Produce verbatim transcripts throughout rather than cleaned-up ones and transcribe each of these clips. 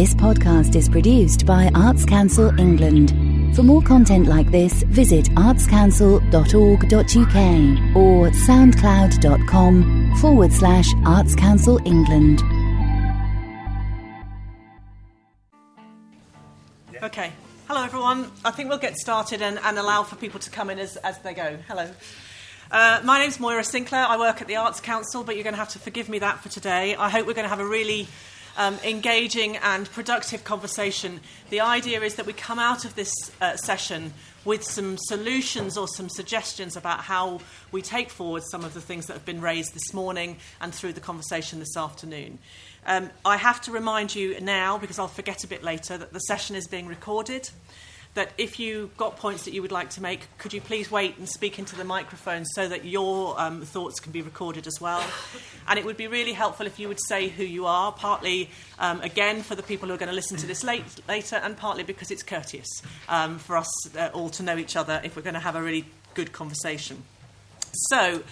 This podcast is produced by Arts Council England. For more content like this, visit arts council dot org dot U K or soundcloud.com forward slash Arts Council England. Okay. Hello, everyone. I think we'll get started and, and allow for people to come in as, as they go. Hello. Uh, my name's Moira Sinclair. I work at the Arts Council, but you're going to have to forgive me that for today. I hope we're going to have a really um, engaging and productive conversation. The idea is that we come out of this uh, session with some solutions or some suggestions about how we take forward some of the things that have been raised this morning and through the conversation this afternoon. Um, I have to remind you now, because I'll forget a bit later, that the session is being recorded, that if you got points that you would like to make, could you please wait and speak into the microphone so that your um, thoughts can be recorded as well. And it would be really helpful if you would say who you are, partly, um, again, for the people who are going to listen to this late, later, and partly because it's courteous um, for us uh, all to know each other if we're going to have a really good conversation. So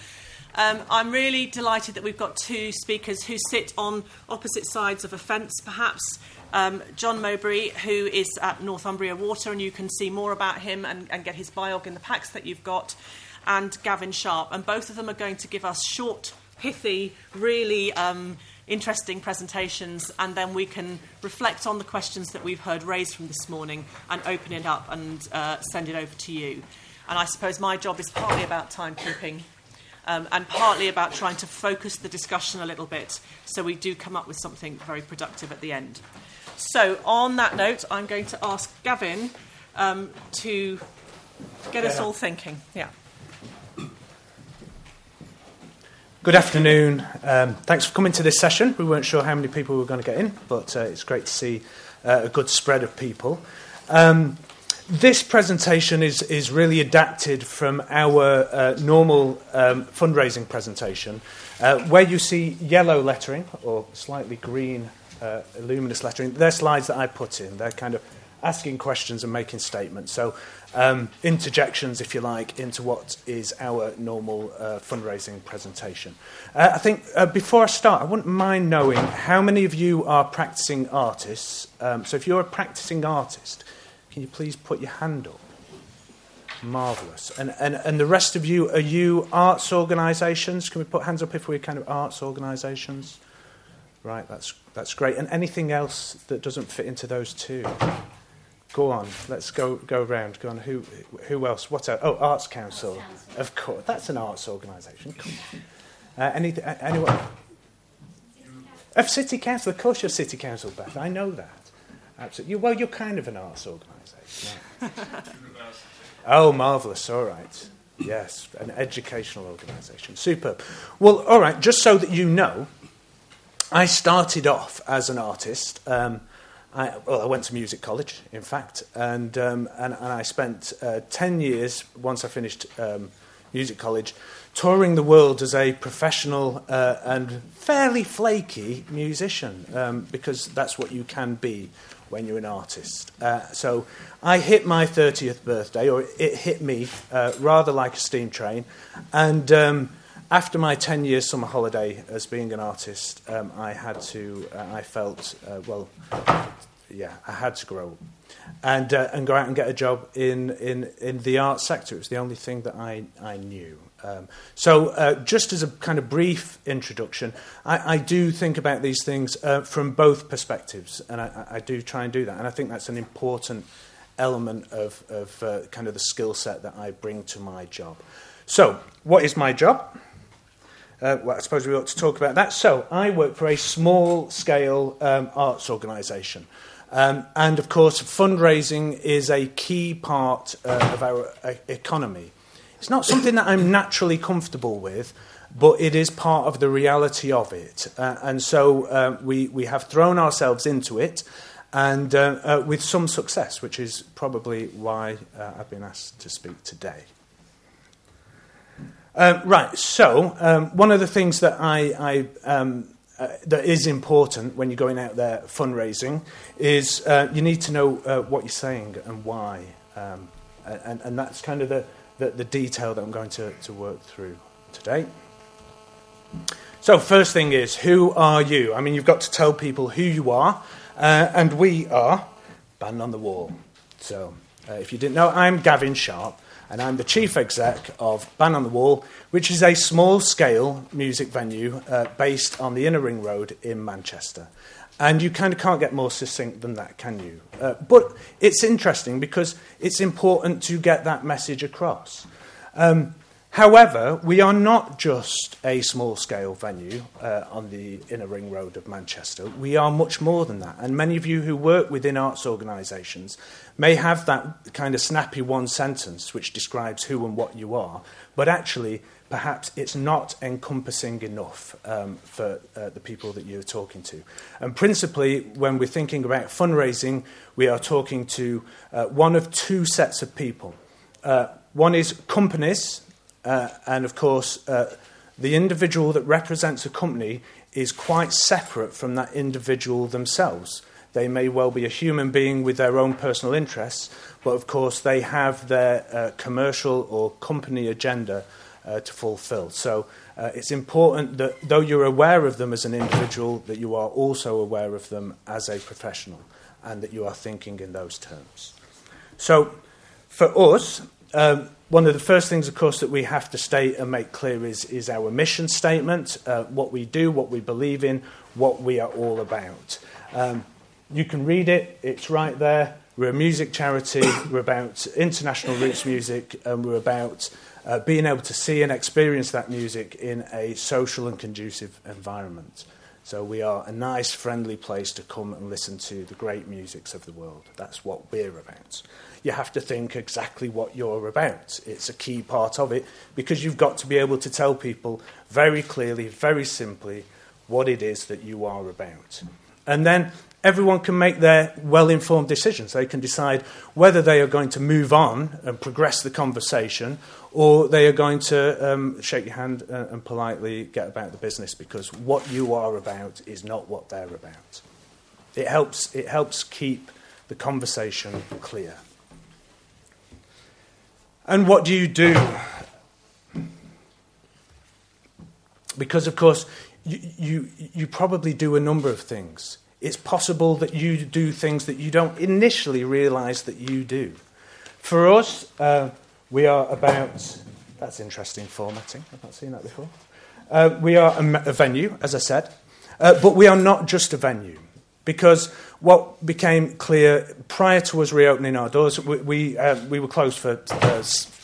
Um, I'm really delighted that we've got two speakers who sit on opposite sides of a fence, perhaps. Um, John Mowbray, who is at Northumbria Water, and you can see more about him and, and get his biog in the packs that you've got, and Gavin Sharp. And both of them are going to give us short, pithy, really um, interesting presentations, and then we can reflect on the questions that we've heard raised from this morning and open it up and uh, send it over to you. And I suppose my job is partly about timekeeping. Um, and partly about trying to focus the discussion a little bit so we do come up with something very productive at the end. So on that note, I'm going to ask Gavin um, to get us all thinking. Yeah. Good afternoon. Um, thanks for coming to this session. We weren't sure how many people we were going to get in, but uh, it's great to see uh, a good spread of people. Um, This presentation is, is really adapted from our uh, normal um, fundraising presentation, uh, where you see yellow lettering or slightly green uh, luminous lettering. They're slides that I put in. They're kind of asking questions and making statements. So um, interjections, if you like, into what is our normal uh, fundraising presentation. Uh, I think uh, before I start, I wouldn't mind knowing how many of you are practicing artists. Um, so if you're a practicing artist, can you please put your hand up? Marvellous. And, and and the rest of you, are you arts organisations? Can we put hands up if we're kind of arts organisations? Right, that's that's great. And anything else that doesn't fit into those two? Go on, let's go go around. Go on, who who else? What else? Oh, Arts Council. Of course, that's an arts organisation. Uh, any, anyone? Of City Council, of course you're City Council, Beth, I know that. Absolutely. Well, you're kind of an arts organisation. Right? Oh, marvellous. All right. Yes, an educational organisation. Superb. Well, all right, just so that you know, I started off as an artist. Um, I, well, I went to music college, in fact, and um, and, and I spent uh, ten years, once I finished um, music college, touring the world as a professional uh, and fairly flaky musician, um, because that's what you can be when you're an artist. Uh, so I hit my thirtieth birthday, or it hit me, uh, rather like a steam train. And um, after my ten-year summer holiday as being an artist, um, I had to, uh, I felt, uh, well, yeah, I had to grow up and, uh, and go out and get a job in, in, in the arts sector. It was the only thing that I, I knew. Um, so uh, just as a kind of brief introduction, I, I do think about these things uh, from both perspectives, and I, I do try and do that, and I think that's an important element of, of uh, kind of the skill set that I bring to my job. So what is my job? Uh, well, I suppose we ought to talk about that. So I work for a small-scale um, arts organisation. Um, and, of course, fundraising is a key part uh, of our uh, economy. It's not something that I'm naturally comfortable with, but it is part of the reality of it. Uh, and so uh, we, we have thrown ourselves into it, and uh, uh, with some success, which is probably why uh, I've been asked to speak today. Um, right, so um, one of the things that I, I um, uh, that is important when you're going out there fundraising is uh, you need to know uh, what you're saying and why. Um, and, and that's kind of the The, the detail that I'm going to, to work through today. So first thing is, who are you? I mean, you've got to tell people who you are, uh, and we are Band on the Wall. So uh, if you didn't know, I'm Gavin Sharp, and I'm the chief exec of Band on the Wall, which is a small-scale music venue uh, based on the Inner Ring Road in Manchester. And you kind of can't get more succinct than that, can you? Uh, but it's interesting because it's important to get that message across. Um, however, we are not just a small-scale venue uh, on the Inner Ring Road of Manchester. We are much more than that. And many of you who work within arts organisations may have that kind of snappy one sentence which describes who and what you are, but actually perhaps it's not encompassing enough um, for uh, the people that you're talking to. And principally, when we're thinking about fundraising, we are talking to uh, one of two sets of people. Uh, one is companies, uh, and of course, uh, the individual that represents a company is quite separate from that individual themselves. They may well be a human being with their own personal interests, but of course they have their uh, commercial or company agenda Uh, to fulfil. So uh, it's important that though you're aware of them as an individual, that you are also aware of them as a professional and that you are thinking in those terms. So for us, um, one of the first things, of course, that we have to state and make clear is, is our mission statement, uh, what we do, what we believe in, what we are all about. Um, you can read it, it's right there. We're a music charity, we're about international roots music, and we're about Uh, being able to see and experience that music in a social and conducive environment. So we are a nice, friendly place to come and listen to the great musics of the world. That's what we're about. You have to think exactly what you're about. It's a key part of it because you've got to be able to tell people very clearly, very simply, what it is that you are about. And then everyone can make their well-informed decisions. They can decide whether they are going to move on and progress the conversation or they are going to um, shake your hand and, and politely get about the business because what you are about is not what they're about. It helps, it helps keep the conversation clear. And what do you do? Because, of course, you, you, you probably do a number of things. It's possible that you do things that you don't initially realise that you do. For us, uh, we are about... That's interesting formatting. I've not seen that before. Uh, we are a, a venue, as I said. Uh, but we are not just a venue. Because what became clear prior to us reopening our doors, we we, uh, we were closed for uh,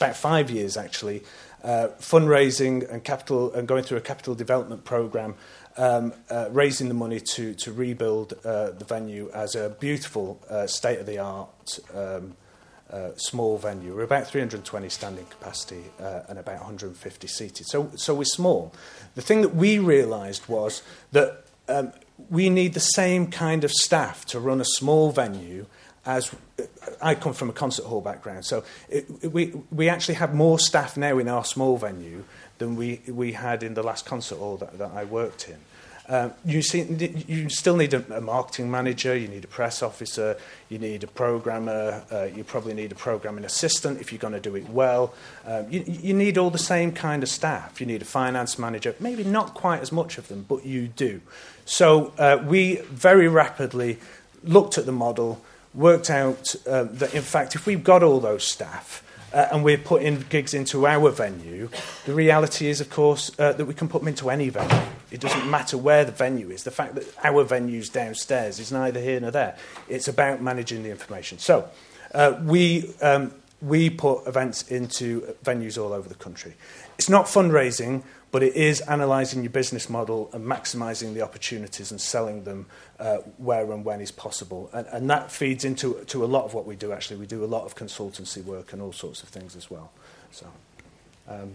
about five years, actually. Uh, fundraising and capital and going through a capital development programme, Um, uh, raising the money to, to rebuild uh, the venue as a beautiful uh, state-of-the-art um, uh, small venue. We're about three hundred twenty standing capacity uh, and about one hundred fifty seated. So, so we're small. The thing that we realised was that um, we need the same kind of staff to run a small venue as I come from a concert hall background. So it, it, we, we actually have more staff now in our small venue than we, we had in the last concert hall that, that I worked in. Um, you see, you still need a, a marketing manager, you need a press officer, you need a programmer, uh, you probably need a programming assistant if you're going to do it well. Um, you, you need all the same kind of staff. You need a finance manager, maybe not quite as much of them, but you do. So uh, we very rapidly looked at the model, worked out uh, that, in fact, if we've got all those staff, Uh, and we're putting gigs into our venue, the reality is, of course, uh, that we can put them into any venue. It doesn't matter where the venue is. The fact that our venue's downstairs is neither here nor there. It's about managing the information. So uh, we um, we put events into venues all over the country. It's not fundraising, but it is analysing your business model and maximising the opportunities and selling them uh, where and when is possible. And, and that feeds into to a lot of what we do, actually. We do a lot of consultancy work and all sorts of things as well. So, um,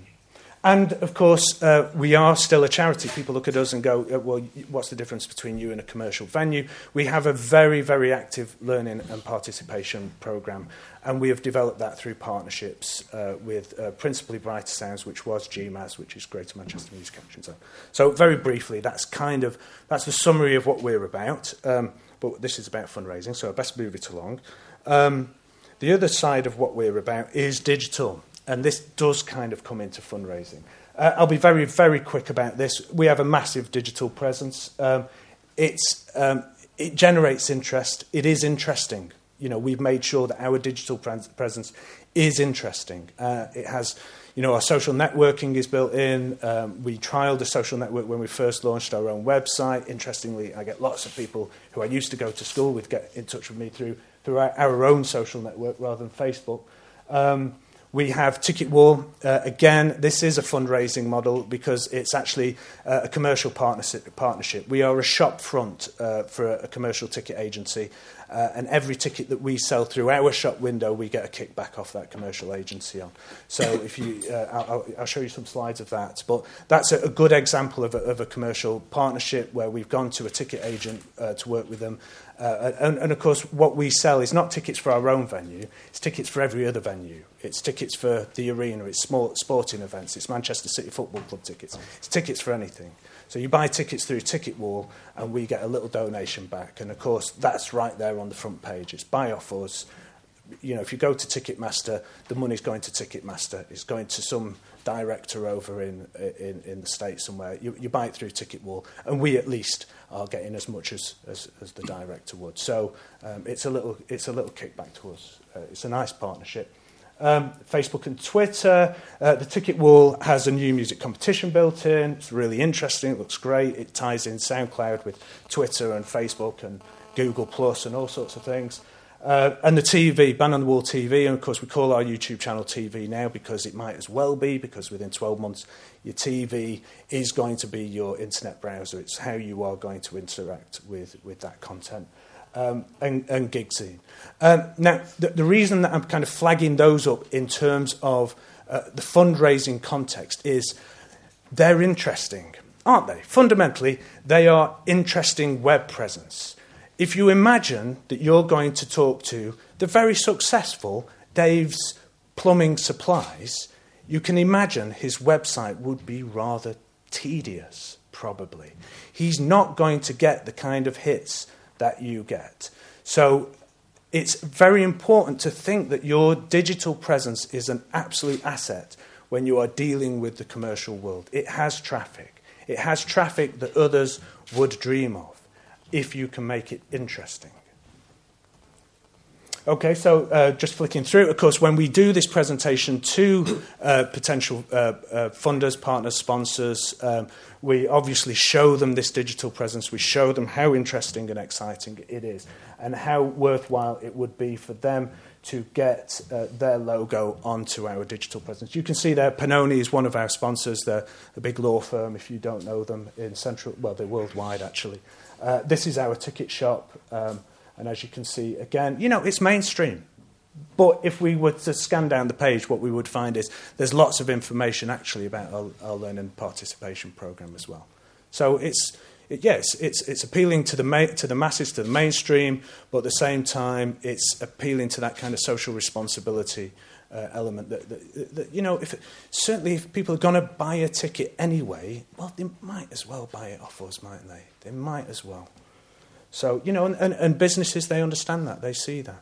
and, of course, uh, we are still a charity. People look at us and go, well, what's the difference between you and a commercial venue? We have a very, very active learning and participation programme, and we have developed that through partnerships uh, with uh, principally Brighter Sounds, which was G M A S, which is Greater Manchester Music Action Zone. So very briefly, that's kind of, that's the summary of what we're about. Um, but this is about fundraising, so I best move it along. Um, the other side of what we're about is digital. And this does kind of come into fundraising. Uh, I'll be very, very quick about this. We have a massive digital presence. Um, it's um, it generates interest. It is interesting. You know, we've made sure that our digital presence is interesting. Uh, it has, you know, our social networking is built in. Um, we trialled a social network when we first launched our own website. Interestingly, I get lots of people who I used to go to school with get in touch with me through through our, our own social network rather than Facebook. Um, We have Ticket Wall. Uh, again, this is a fundraising model because it's actually uh, a commercial partnership. We are a shop front uh, for a commercial ticket agency, uh, and every ticket that we sell through our shop window, we get a kickback off that commercial agency on. So if you, uh, I'll, I'll show you some slides of that. But that's a, a good example of a, of a commercial partnership where we've gone to a ticket agent uh, to work with them. Uh, and, and, of course, what we sell is not tickets for our own venue. It's tickets for every other venue. It's tickets for the arena. It's small sporting events. It's Manchester City Football Club tickets. It's tickets for anything. So you buy tickets through Ticket Wall, and we get a little donation back. And, of course, that's right there on the front page. It's buy off us. You know, if you go to Ticketmaster, the money's going to Ticketmaster. It's going to some director over in in, in the States somewhere. You, you buy it through Ticket Wall, and we at least are getting as much as, as, as the director would. So um, it's a little it's a little kickback to us. Uh, it's a nice partnership. Um, Facebook and Twitter. Uh, the Ticket Wall has a new music competition built in. It's really interesting. It looks great. It ties in SoundCloud with Twitter and Facebook and Google Plus and all sorts of things. Uh, and the T V, Band on the Wall T V, and of course we call our YouTube channel T V now because it might as well be, because within twelve months your T V is going to be your internet browser. It's how you are going to interact with, with that content um, and, and gig scene. Um, now, the, the reason that I'm kind of flagging those up in terms of uh, the fundraising context is they're interesting, aren't they? Fundamentally, they are interesting web presence. If you imagine that you're going to talk to the very successful Dave's Plumbing Supplies, you can imagine his website would be rather tedious, probably. He's not going to get the kind of hits that you get. So it's very important to think that your digital presence is an absolute asset when you are dealing with the commercial world. It has traffic. It has traffic that others would dream of, if you can make it interesting. Okay, so uh, just flicking through, of course, when we do this presentation to uh, potential uh, uh, funders, partners, sponsors, um, we obviously show them this digital presence. We show them how interesting and exciting it is and how worthwhile it would be for them to get uh, their logo onto our digital presence. You can see there, Pannoni is one of our sponsors. They're a big law firm, if you don't know them, in Central... Well, they're worldwide, actually. Uh, this is our ticket shop, um, and as you can see, again, you know, it's mainstream. But if we were to scan down the page, what we would find is there's lots of information, actually, about our, our learning participation programme as well. So it's, it, yes, it's it's appealing to the ma- to the masses, to the mainstream, but at the same time, it's appealing to that kind of social responsibility uh, element. That, that, that you know, if certainly if people are going to buy a ticket anyway, well, they might as well buy it off us, mightn't they? They might as well. So, you know, and, and, and businesses, they understand that. They see that.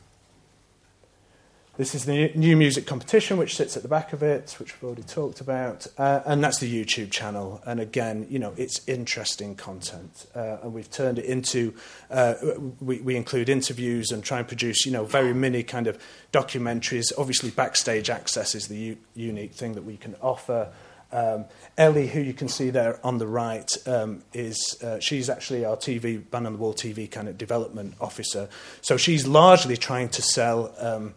This is the new music competition, which sits at the back of it, which we've already talked about. Uh, and that's the YouTube channel. And again, you know, it's interesting content. Uh, and we've turned it into, uh, we, we include interviews and try and produce, you know, very many kind of documentaries. Obviously, backstage access is the u- unique thing that we can offer. Um, Ellie, who you can see there on the right, um, is uh, she's actually our T V, Band on the Wall T V kind of development officer. So she's largely trying to sell um,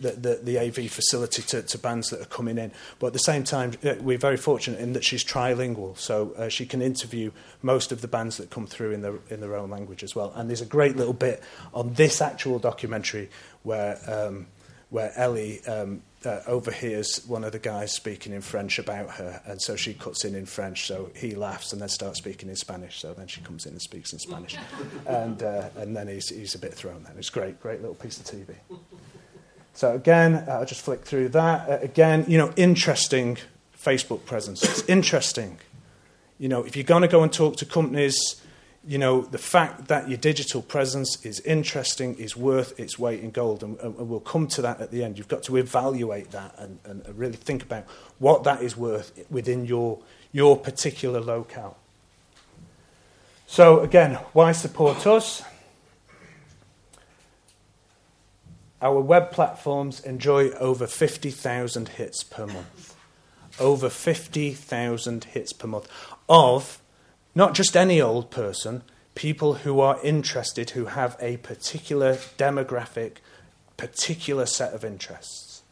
the, the, the A V facility to, to bands that are coming in. But at the same time, we're very fortunate in that she's trilingual, so uh, she can interview most of the bands that come through in their, in their own language as well. And there's a great little bit on this actual documentary where um, where Ellie... Um, Uh, overhears one of the guys speaking in French about her, and so she cuts in in French, so he laughs and then starts speaking in Spanish, so then she comes in and speaks in Spanish. and uh, and then he's he's a bit thrown then. It's great, great little piece of T V. So again, I'll just flick through that. Uh, again, you know, interesting Facebook presence. It's interesting. You know, if you're going to go and talk to companies, you know, the fact that your digital presence is interesting, is worth its weight in gold, and, and we'll come to that at the end. You've got to evaluate that and, and really think about what that is worth within your, your particular locale. So, again, why support us? Our web platforms enjoy over fifty thousand hits per month. Over fifty thousand hits per month of not just any old person, people who are interested, who have a particular demographic, particular set of interests.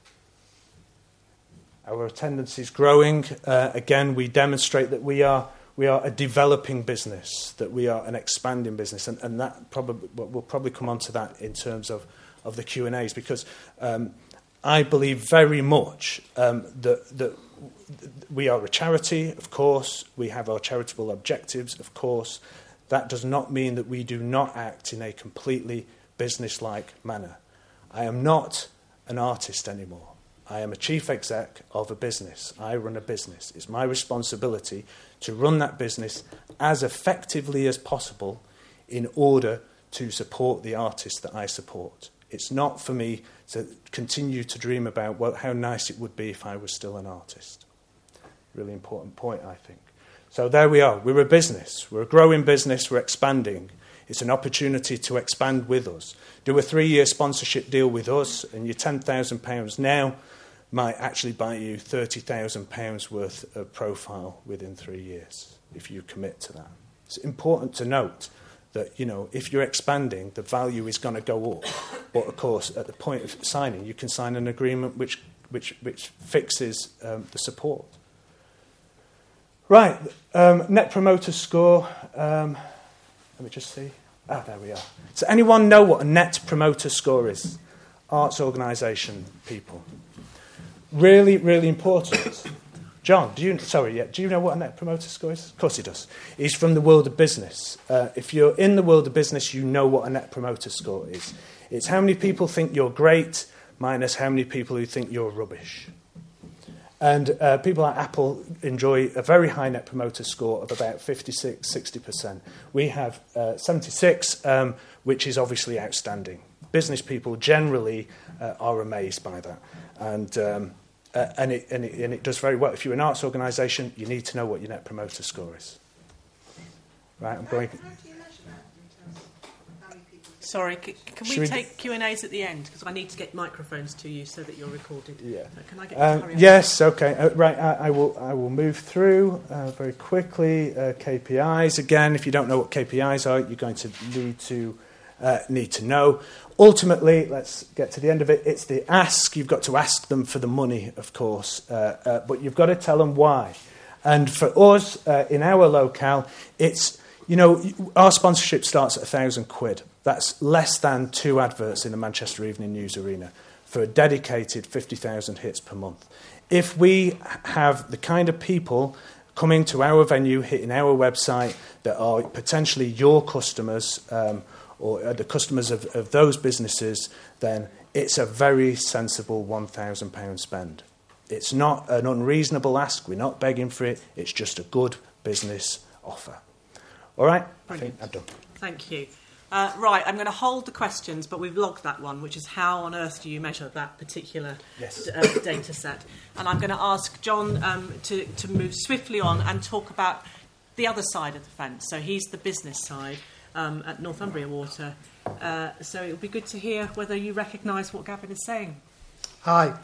Our attendance is growing. Uh, again, we demonstrate that we are we are a developing business, that we are an expanding business, and, and that probably we'll probably come on to that in terms of, of the Q and A's, because um, I believe very much um, that that. We are a charity, of course. We have our charitable objectives, of course. That does not mean that we do not act in a completely business-like manner. I am not an artist anymore. I am a chief exec of a business. I run a business. It's my responsibility to run that business as effectively as possible in order to support the artists that I support. It's not for me to continue to dream about what, how nice it would be if I was still an artist. Really important point, I think. So there we are. We're a business. We're a growing business. We're expanding. It's an opportunity to expand with us. Do a three-year sponsorship deal with us, and your ten thousand pounds now might actually buy you thirty thousand pounds worth of profile within three years if you commit to that. It's important to note that, you know, if you're expanding, the value is going to go up. But, of course, at the point of signing, you can sign an agreement which which, which fixes um, the support. Right, um, Net Promoter Score. Um, let me just see. Ah, there we are. Does anyone know what a Net Promoter Score is? Arts organisation people. Really, really important. John, do you sorry? Yeah, do you know what a Net Promoter Score is? Of course he does. He's from the world of business. Uh, if you're in the world of business, you know what a Net Promoter Score is. It's how many people think you're great minus how many people who think you're rubbish. And uh, people at Apple enjoy a very high Net Promoter Score of about fifty-six, sixty percent. We have uh, seventy-six, um, which is obviously outstanding. Business people generally uh, are amazed by that, and. Um, Uh, and, it, and, it, and it does very well. If you're an arts organisation, you need to know what your Net Promoter Score is. Right, I'm how, going... How do you measure that? How many people... Sorry, can, can we, we take Q and A's at the end? Because I need to get microphones to you so that you're recorded. Yeah. So can I get... Um, yes, OK. Uh, right, I, I will I will move through uh, very quickly. Uh, K P I's, again, if you don't know what K P I's are, you're going to need to... Uh, need to know. Ultimately, let's get to the end of it, it's the ask. You've got to ask them for the money, of course, uh, uh, but you've got to tell them why. And for us, uh, in our locale, it's, you know, our sponsorship starts at a thousand quid. That's less than two adverts in the Manchester Evening News Arena for a dedicated fifty thousand hits per month. If we have the kind of people coming to our venue, hitting our website, that are potentially your customers, um, or the customers of, of those businesses, then it's a very sensible one thousand pounds spend. It's not an unreasonable ask. We're not begging for it. It's just a good business offer. All right? Brilliant. I think I'm done. Thank you. Uh, right, I'm going to hold the questions, but we've logged that one, which is how on earth do you measure that particular yes. d- uh, data set? And I'm going to ask John um, to, to move swiftly on and talk about the other side of the fence. So he's the business side. Um, at Northumbria Water. Uh, so it would be good to hear whether you recognise what Gavin is saying. Hi.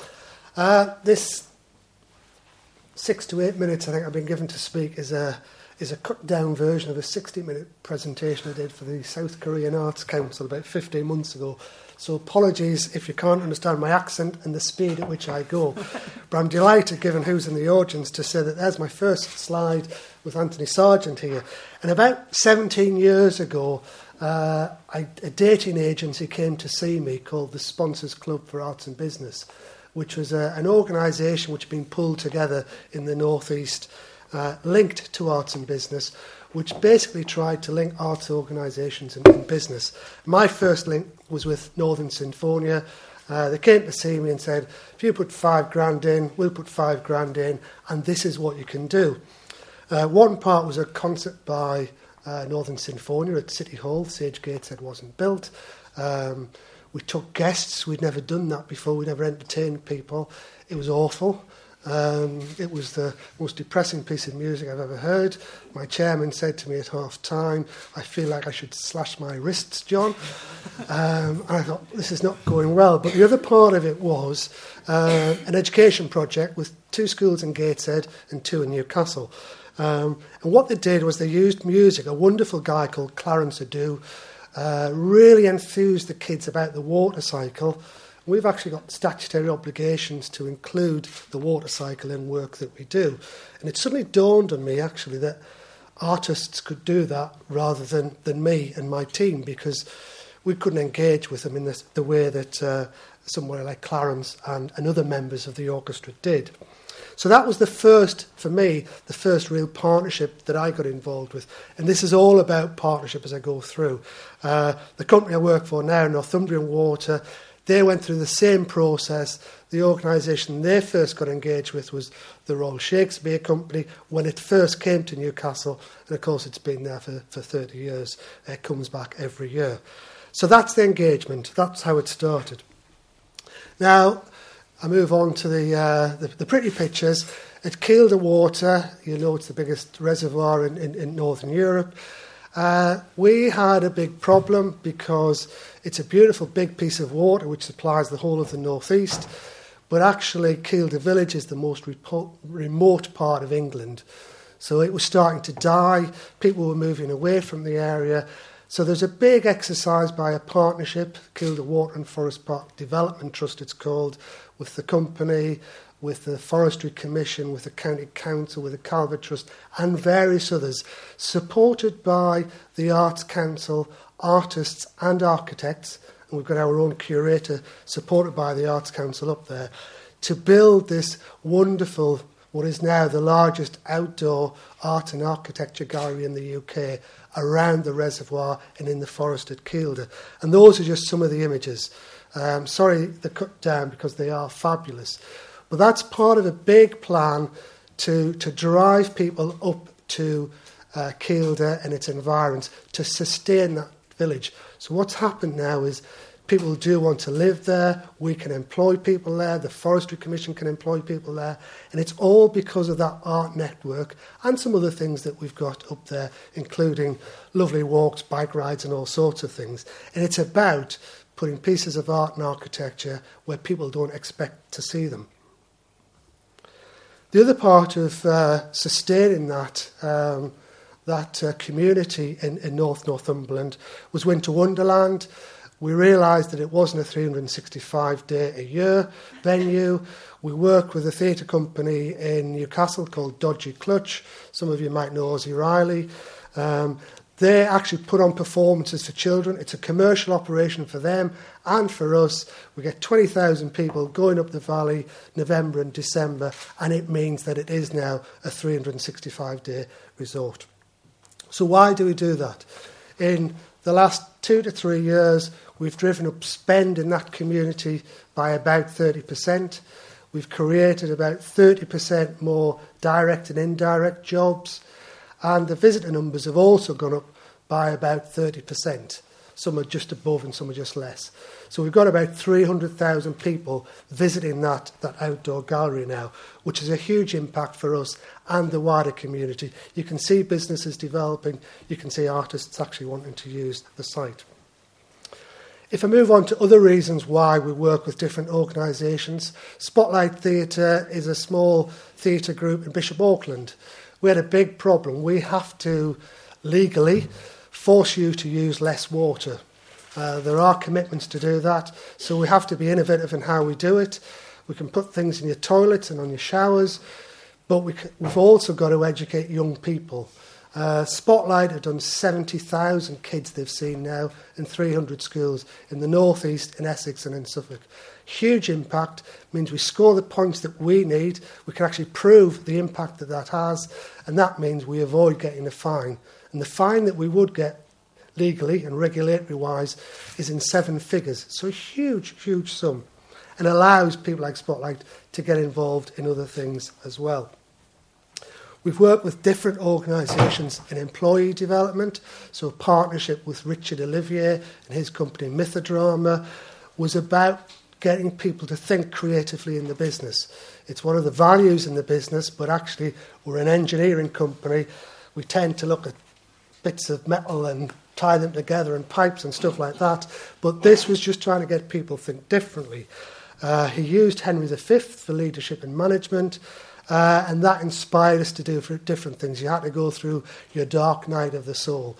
Uh, this six to eight minutes I think I've been given to speak is a is a cut-down version of a sixty-minute presentation I did for the South Korean Arts Council about fifteen months ago. So apologies if you can't understand my accent and the speed at which I go. But I'm delighted, given who's in the audience, to say that there's my first slide with Anthony Sargent here. And about seventeen years ago, uh, I, a dating agency came to see me called the Sponsors Club for Arts and Business, which was a, an organisation which had been pulled together in the North East, Uh, linked to arts and business, which basically tried to link arts organisations and, and business. My first link was with Northern Sinfonia. Uh, they came to see me and said, if you put five grand in, we'll put five grand in, and this is what you can do. Uh, one part was a concert by uh, Northern Sinfonia at City Hall. Sage Gateshead wasn't built. Um, we took guests. We'd never done that before. We never entertained people. It was awful. Um, it was the most depressing piece of music I've ever heard. My chairman said to me at half-time, "I feel like I should slash my wrists, John." Um, and I thought, this is not going well. But the other part of it was uh, an education project with two schools in Gateshead and two in Newcastle. Um, and what they did was they used music. A wonderful guy called Clarence Adoo uh, really enthused the kids about the water cycle. We've actually got statutory obligations to include the water cycle in work that we do. And it suddenly dawned on me, actually, that artists could do that rather than, than me and my team, because we couldn't engage with them in the, the way that uh, somewhere like Clarence and, and other members of the orchestra did. So that was the first, for me, the first real partnership that I got involved with. And this is all about partnership as I go through. Uh, the company I work for now, Northumbria Water, they went through the same process. The organisation they first got engaged with was the Royal Shakespeare Company when it first came to Newcastle. And, of course, it's been there for, for thirty years. It comes back every year. So that's the engagement. That's how it started. Now, I move on to the, uh, the, the pretty pictures. At Kielder Water, you know it's the biggest reservoir in, in, in Northern Europe. Uh, we had a big problem because it's a beautiful big piece of water which supplies the whole of the northeast, but actually Kielder Village is the most repo- remote part of England. So it was starting to die, people were moving away from the area. So there's a big exercise by a partnership, Kielder Water and Forest Park Development Trust it's called, with the company, with the Forestry Commission, with the County Council, with the Calvert Trust and various others, supported by the Arts Council, artists and architects, and we've got our own curator supported by the Arts Council up there, to build this wonderful, what is now the largest outdoor art and architecture gallery in the U K around the reservoir and in the forest at Kielder. And those are just some of the images. Um, sorry they're cut down because they are fabulous. But that's part of a big plan to, to drive people up to uh, Kielder and its environs to sustain that village. So what's happened now is people do want to live there, we can employ people there, the Forestry Commission can employ people there, and it's all because of that art network and some other things that we've got up there, including lovely walks, bike rides and all sorts of things. And it's about putting pieces of art and architecture where people don't expect to see them. The other part of uh, sustaining that um, that uh, community in, in North Northumberland was Winter Wonderland. We realised that it wasn't a three hundred sixty-five day a year venue. We worked with a theatre company in Newcastle called Dodgy Clutch. Some of you might know Ozzy Riley. Um, They actually put on performances for children. It's a commercial operation for them and for us. We get twenty thousand people going up the valley November and December, and it means that it is now a three hundred sixty-five day resort. So why do we do that? In the last two to three years, we've driven up spend in that community by about thirty percent. We've created about thirty percent more direct and indirect jobs. And the visitor numbers have also gone up by about thirty percent. Some are just above and some are just less. So we've got about three hundred thousand people visiting that, that outdoor gallery now, which is a huge impact for us and the wider community. You can see businesses developing. You can see artists actually wanting to use the site. If I move on to other reasons why we work with different organisations, Spotlight Theatre is a small theatre group in Bishop Auckland. We had a big problem. We have to legally force you to use less water. Uh, there are commitments to do that, so we have to be innovative in how we do it. We can put things in your toilets and on your showers, but we can, we've also got to educate young people. Uh, Spotlight have done seventy thousand kids they've seen now in three hundred schools in the North East, in Essex and in Suffolk. Huge impact, means we score the points that we need, we can actually prove the impact that that has, and that means we avoid getting a fine. And the fine that we would get legally and regulatory-wise is in seven figures, so a huge, huge sum, and allows people like Spotlight to get involved in other things as well. We've worked with different organisations in employee development, so a partnership with Richard Olivier and his company Mythodrama was about getting people to think creatively in the business. It's one of the values in the business, but actually we're an engineering company. We tend to look at bits of metal and tie them together and pipes and stuff like that, but this was just trying to get people to think differently. Uh, he used Henry the Fifth for leadership and management, Uh, and that inspired us to do different things. You had to go through your dark night of the soul.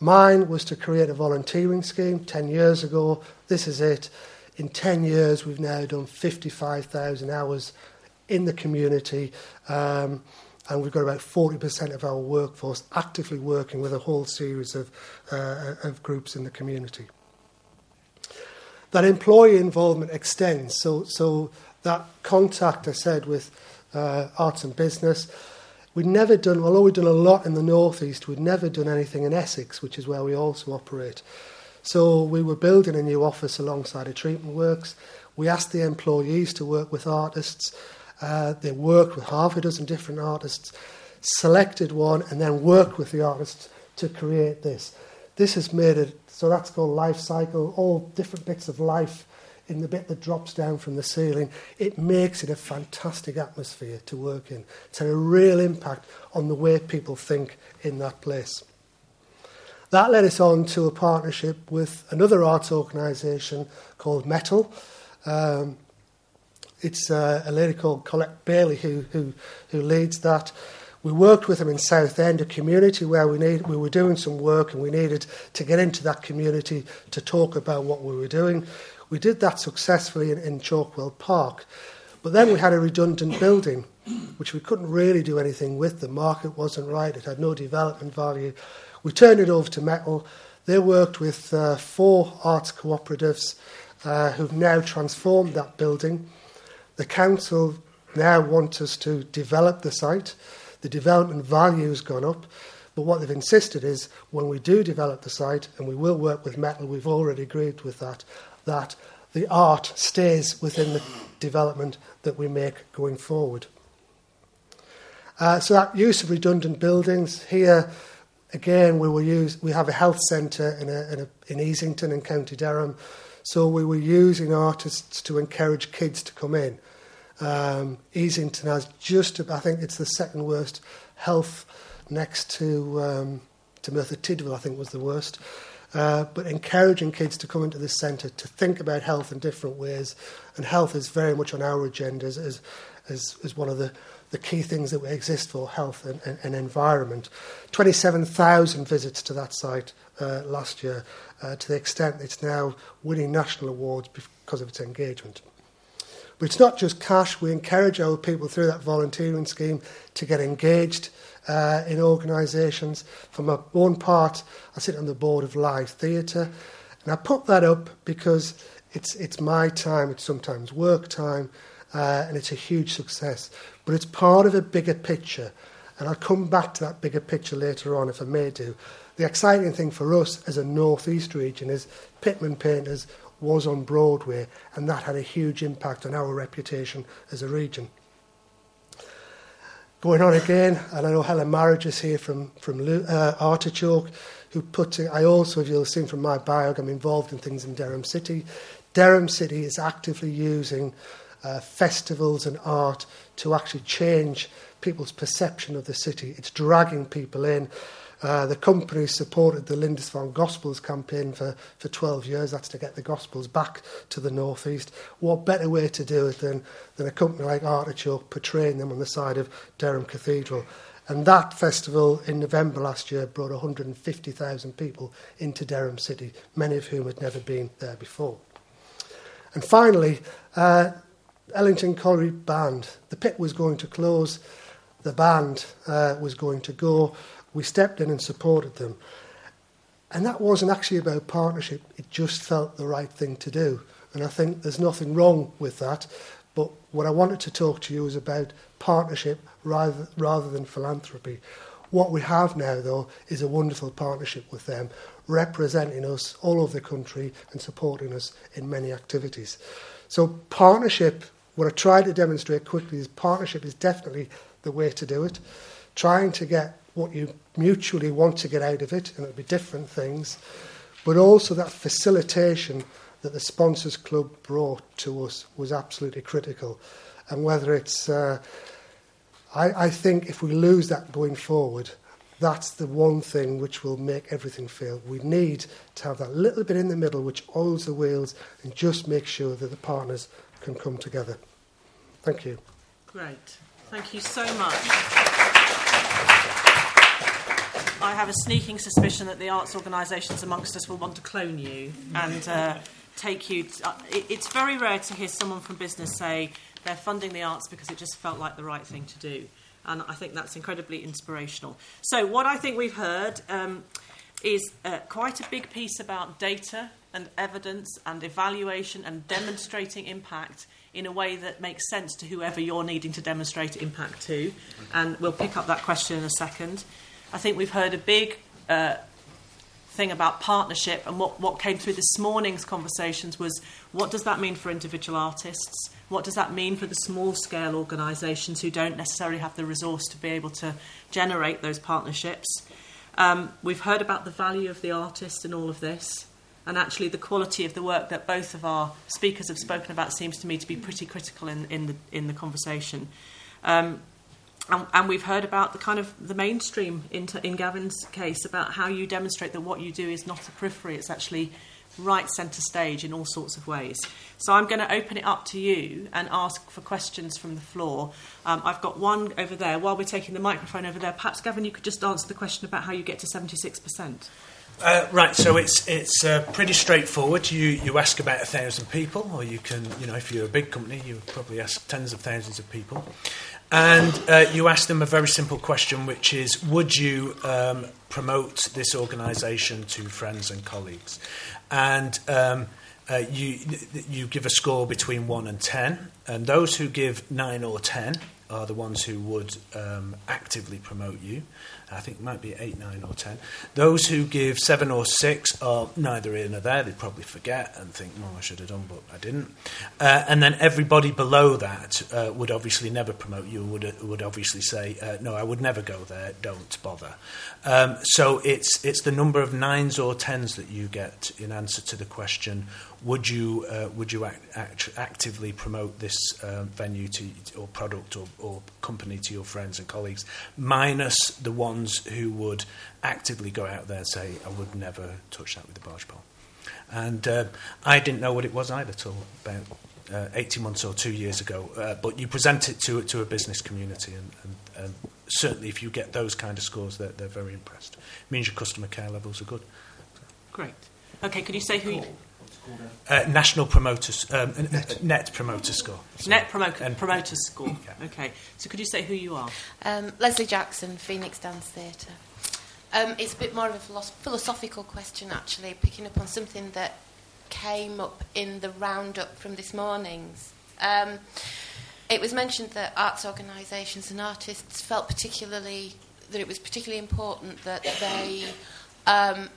Mine was to create a volunteering scheme ten years ago. This is it. In ten years, we've now done fifty-five thousand hours in the community. Um, and we've got about forty percent of our workforce actively working with a whole series of, uh, of groups in the community. That employee involvement extends. So, so that contact I said with Uh, arts and business. We'd never done, although we'd done a lot in the northeast, we'd never done anything in Essex, which is where we also operate. So we were building a new office alongside a treatment works. We asked the employees to work with artists. Uh, they worked with half a dozen different artists, selected one, and then worked with the artists to create this. This has made it, so that's called life cycle, all different bits of life in the bit that drops down from the ceiling. It makes it a fantastic atmosphere to work in. It's had a real impact on the way people think in that place. That led us on to a partnership with another arts organisation called Metal. Um, it's uh, a lady called Colette Bailey who, who, who leads that. We worked with them in Southend, a community where we need, we were doing some work and we needed to get into that community to talk about what we were doing. We did that successfully in, in Chalkwell Park. But then we had a redundant building, which we couldn't really do anything with. The market wasn't right. It had no development value. We turned it over to Metal. They worked with uh, four arts cooperatives uh, who've now transformed that building. The council now wants us to develop the site. The development value has gone up. But what they've insisted is when we do develop the site, and we will work with Metal, we've already agreed with that, that the art stays within the development that we make going forward. Uh, so that use of redundant buildings, here again we will use, we have a health centre in, a, in, a, in Easington in County Durham, so we were using artists to encourage kids to come in. Um, Easington has just, I think it's the second worst health next to, um, to Merthyr Tydfil, I think was the worst. Uh, but encouraging kids to come into this centre to think about health in different ways. And health is very much on our agenda as, as, as, as one of the, the key things that we exist for, health and, and, and environment. twenty-seven thousand visits to that site uh, last year, uh, to the extent it's now winning national awards because of its engagement. But it's not just cash. We encourage our people through that volunteering scheme to get engaged Uh, in organisations. For my own part, I sit on the board of Live Theatre, and I put that up because it's it's my time, it's sometimes work time, uh, and it's a huge success. But it's part of a bigger picture, and I'll come back to that bigger picture later on if I may do. The exciting thing for us as a North East region is Pitman Painters was on Broadway, and that had a huge impact on our reputation as a region. Going on again, and I know Helen Marriage is here from, from uh, Artichoke, who put it, I also, if you'll have seen from my bio, I'm involved in things in Durham City. Durham City is actively using uh, festivals and art to actually change people's perception of the city. It's dragging people in. Uh, the company supported the Lindisfarne Gospels campaign for, for twelve years. That's to get the Gospels back to the North East. What better way to do it than, than a company like Artichoke portraying them on the side of Durham Cathedral? And that festival in November last year brought one hundred fifty thousand people into Durham City, many of whom had never been there before. And finally, uh, Ellington Colliery Band. The pit was going to close. The band uh, was going to go. We stepped in and supported them. And that wasn't actually about partnership. It just felt the right thing to do. And I think there's nothing wrong with that. But what I wanted to talk to you is about partnership rather, rather than philanthropy. What we have now, though, is a wonderful partnership with them, representing us all over the country and supporting us in many activities. So partnership, what I tried to demonstrate quickly is partnership is definitely the way to do it. trying to get what you mutually want to get out of it, and it'll be different things, but also that facilitation that the Sponsors Club brought to us was absolutely critical. And whether it's... Uh, I, I think if we lose that going forward, that's the one thing which will make everything fail. We need to have that little bit in the middle which oils the wheels and just make sure that the partners can come together. Thank you. Great. Thank you so much. I have a sneaking suspicion that the arts organisations amongst us will want to clone you and uh, take you... T- uh, it, it's very rare to hear someone from business say they're funding the arts because it just felt like the right thing to do. And I think that's incredibly inspirational. So what I think we've heard um, is uh, quite a big piece about data and evidence and evaluation and demonstrating impact in a way that makes sense to whoever you're needing to demonstrate impact to. And we'll pick up that question in a second. I think we've heard a big uh, thing about partnership, and what, what came through this morning's conversations was what does that mean for individual artists? What does that mean for the small-scale organisations who don't necessarily have the resource to be able to generate those partnerships? Um, we've heard about the value of the artist in all of this, and actually the quality of the work that both of our speakers have spoken about seems to me to be pretty critical in, in, the, in the conversation. Um, And, and we've heard about the kind of the mainstream in, t- in Gavin's case about how you demonstrate that what you do is not a periphery, it's actually right centre stage in all sorts of ways. So I'm going to open it up to you and ask for questions from the floor. Um, I've got one over there. While we're taking the microphone over there, perhaps, Gavin, you could just answer the question about how you get to seventy-six percent. Uh, right, so it's it's uh, pretty straightforward. You you ask about a thousand people, or you can, you know, if you're a big company, you probably ask tens of thousands of people. And uh, you ask them a very simple question, which is, would you um, promote this organisation to friends and colleagues? And um, uh, you you give a score between one and ten, and those who give nine or ten are the ones who would um, actively promote you. I think it might be eight, nine or ten. Those who give seven or six are neither here nor there. They probably forget and think, well, I should have done, but I didn't. Uh, and then everybody below that uh, would obviously never promote you, would would obviously say, uh, no, I would never go there, don't bother. Um, so it's it's the number of nines or tens that you get in answer to the question, would you uh, would you act, act, actively promote this uh, venue to or product or, or company to your friends and colleagues, minus the one who would actively go out there and say, I would never touch that with a barge pole. And uh, I didn't know what it was either till about uh, eighteen months or two years ago, uh, but you present it to to a business community, and, and, and certainly if you get those kind of scores, they're, they're very impressed. It means your customer care levels are good. Great. Okay, could you say who you... Uh, National Promoters... Um, net. net Promoter Score. Sorry. Net promoter, um, promoter Score. Yeah. OK. So could you say who you are? Um, Leslie Jackson, Phoenix Dance Theatre. Um, it's a bit more of a philosophical question, actually, picking up on something that came up in the roundup from this morning's. Um, it was mentioned that arts organisations and artists felt particularly... that it was particularly important that they um,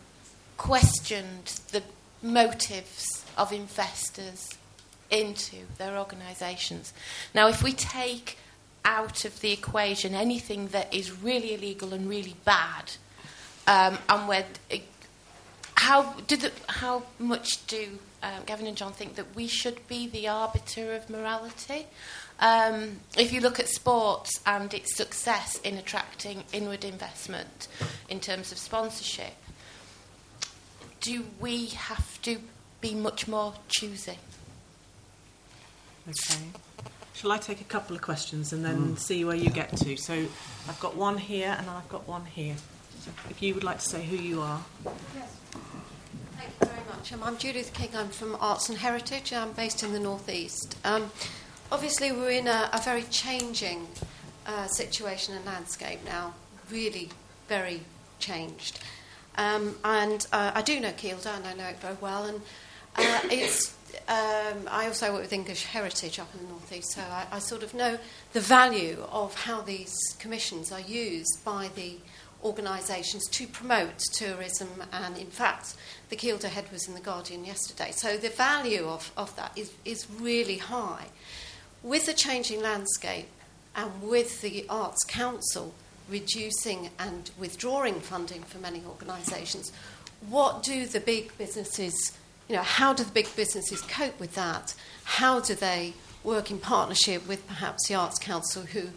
questioned the... motives of investors into their organisations. Now, if we take out of the equation anything that is really illegal and really bad, um, and where how did the, how much do um, Gavin and John think that we should be the arbiter of morality? Um, if you look at sports and its success in attracting inward investment in terms of sponsorship, do we have to be much more choosing? Okay. Shall I take a couple of questions and then mm. see where you get to? So I've got one here and I've got one here. So if you would like to say who you are. Yes. Thank you very much. Um, I'm Judith King. I'm from Arts and Heritage. I'm based in the North East. Um, obviously, we're in a, a very changing uh, situation and landscape now. Really, very changed. Um, and uh, I do know Kielder, and I know it very well. And uh, it's um, I also work with English Heritage up in the North East, so I, I sort of know the value of how these commissions are used by the organisations to promote tourism. And in fact, the Kielder head was in The Guardian yesterday. So the value of, of that is, is really high. With the changing landscape and with the Arts Council reducing and withdrawing funding for many organisations. What do the big businesses, you know, how do the big businesses cope with that? How do they work in partnership with perhaps the Arts Council, who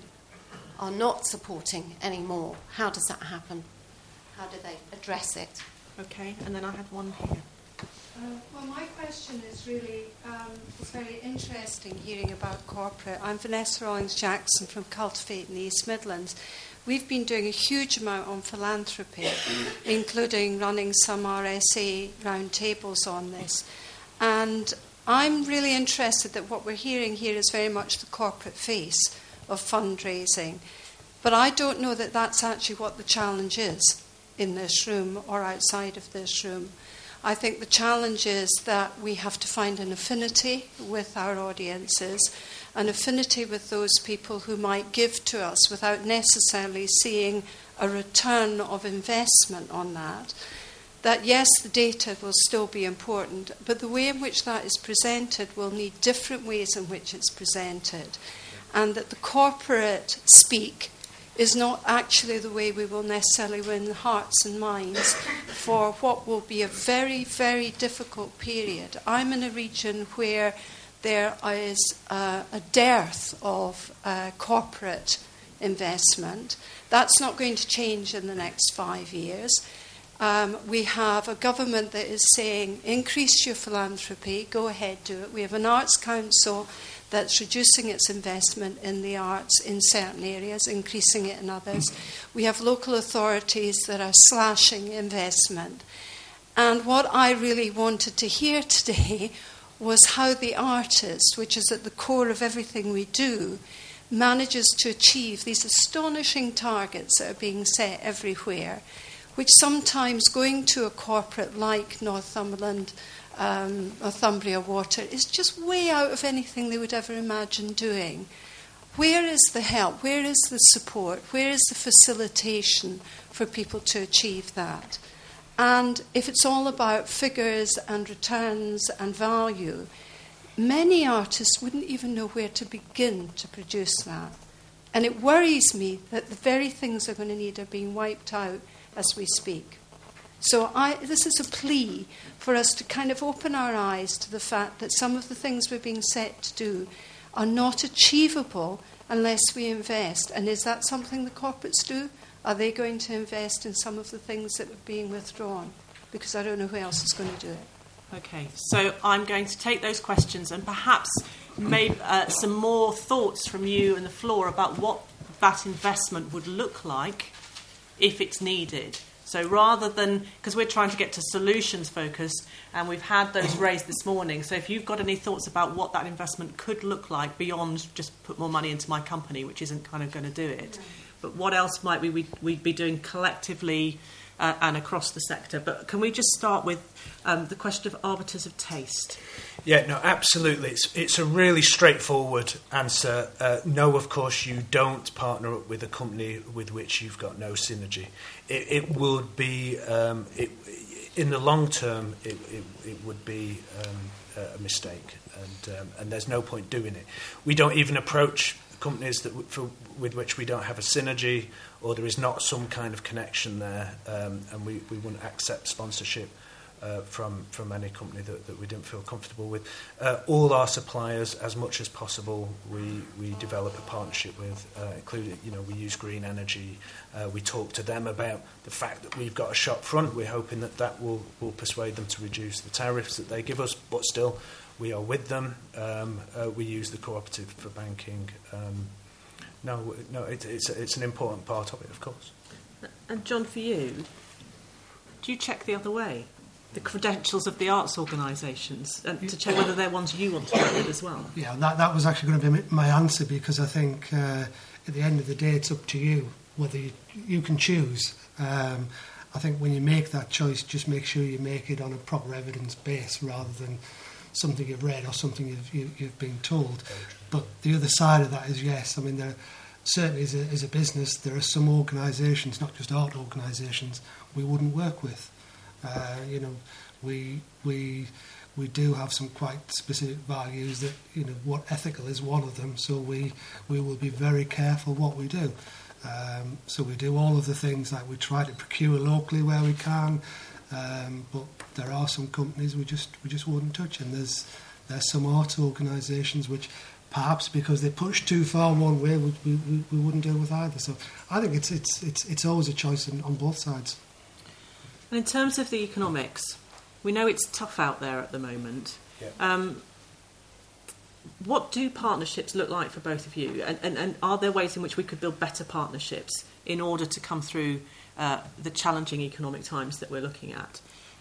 are not supporting anymore? How does that happen? How do they address it? Okay, and then I have one here. Uh, well, my question is really, um, it's very interesting hearing about corporate. I'm Vanessa Owings-Jackson from Cultivate in the East Midlands. We've been doing a huge amount on philanthropy, including running some R S A roundtables on this. And I'm really interested that what we're hearing here is very much the corporate face of fundraising. But I don't know that that's actually what the challenge is in this room or outside of this room. I think the challenge is that we have to find an affinity with our audiences, an affinity with those people who might give to us without necessarily seeing a return of investment on that. That, yes, the data will still be important, but the way in which that is presented will need different ways in which it's presented, and that the corporate speak is not actually the way we will necessarily win hearts and minds for what will be a very, very difficult period. I'm in a region where there is uh, a dearth of uh, corporate investment. That's not going to change in the next five years. Um, we have a government that is saying, increase your philanthropy, go ahead, do it. We have an Arts Council that's reducing its investment in the arts in certain areas, increasing it in others. We have local authorities that are slashing investment. And what I really wanted to hear today was how the artist, which is at the core of everything we do, manages to achieve these astonishing targets that are being set everywhere, which sometimes going to a corporate like Northumberland, Um, Northumbria Water is just way out of anything they would ever imagine doing. Where is the help? Where is the support? Where is the facilitation for people to achieve that? And if it's all about figures and returns and value, many artists wouldn't even know where to begin to produce that. And it worries me that the very things they're going to need are being wiped out as we speak. So I, this is a plea for us to kind of open our eyes to the fact that some of the things we're being set to do are not achievable unless we invest. And is that something the corporates do? Are they going to invest in some of the things that are being withdrawn? Because I don't know who else is going to do it. Okay, so I'm going to take those questions and perhaps maybe uh, some more thoughts from you and the floor about what that investment would look like if it's needed. So rather than, because we're trying to get to solutions focused, and we've had those raised this morning, so if you've got any thoughts about what that investment could look like beyond just put more money into my company, which isn't kind of going to do it, but what else might we, we, we'd be doing collectively uh, and across the sector? But can we just start with um, the question of arbiters of taste? Yeah, no, absolutely. It's, it's a really straightforward answer. Uh, no, of course, you don't partner up with a company with which you've got no synergy. It, it would be, um, it, in the long term, it, it, it would be um, a mistake, and, um, and there's no point doing it. We don't even approach companies that w- for, with which we don't have a synergy or there is not some kind of connection there, um, and we, we wouldn't accept sponsorship Uh, from from any company that, that we didn't feel comfortable with. Uh, all our suppliers, as much as possible, we, we develop a partnership with, uh, including, you know, we use green energy. Uh, we talk to them about the fact that we've got a shop front. We're hoping that that will, will persuade them to reduce the tariffs that they give us, but still, we are with them. Um, uh, we use the cooperative for banking. Um, no, no, it, it's, it's an important part of it, of course. And John, for you, do you check the other way? The credentials of the arts organisations, and to check whether they're ones you want to work with as well. Yeah, and that, that was actually going to be my answer, because I think uh, at the end of the day it's up to you whether you, you can choose. Um, I think when you make that choice, just make sure you make it on a proper evidence base rather than something you've read or something you've, you, you've been told. But the other side of that is, yes, I mean, there certainly is a, is a business, there are some organisations, not just art organisations, we wouldn't work with. Uh, you know, we we we do have some quite specific values that, you know, what ethical is one of them. So we we will be very careful what we do. Um, so we do all of the things, like we try to procure locally where we can, um, but there are some companies we just we just wouldn't touch, and there's there's some art organisations which perhaps because they push too far one way we, we, we wouldn't deal with either. So I think it's it's it's, it's always a choice on, on both sides. And in terms of the economics, we know it's tough out there at the moment. Yeah. Um, what do partnerships look like for both of you? And, and, and are there ways in which we could build better partnerships in order to come through uh, the challenging economic times that we're looking at?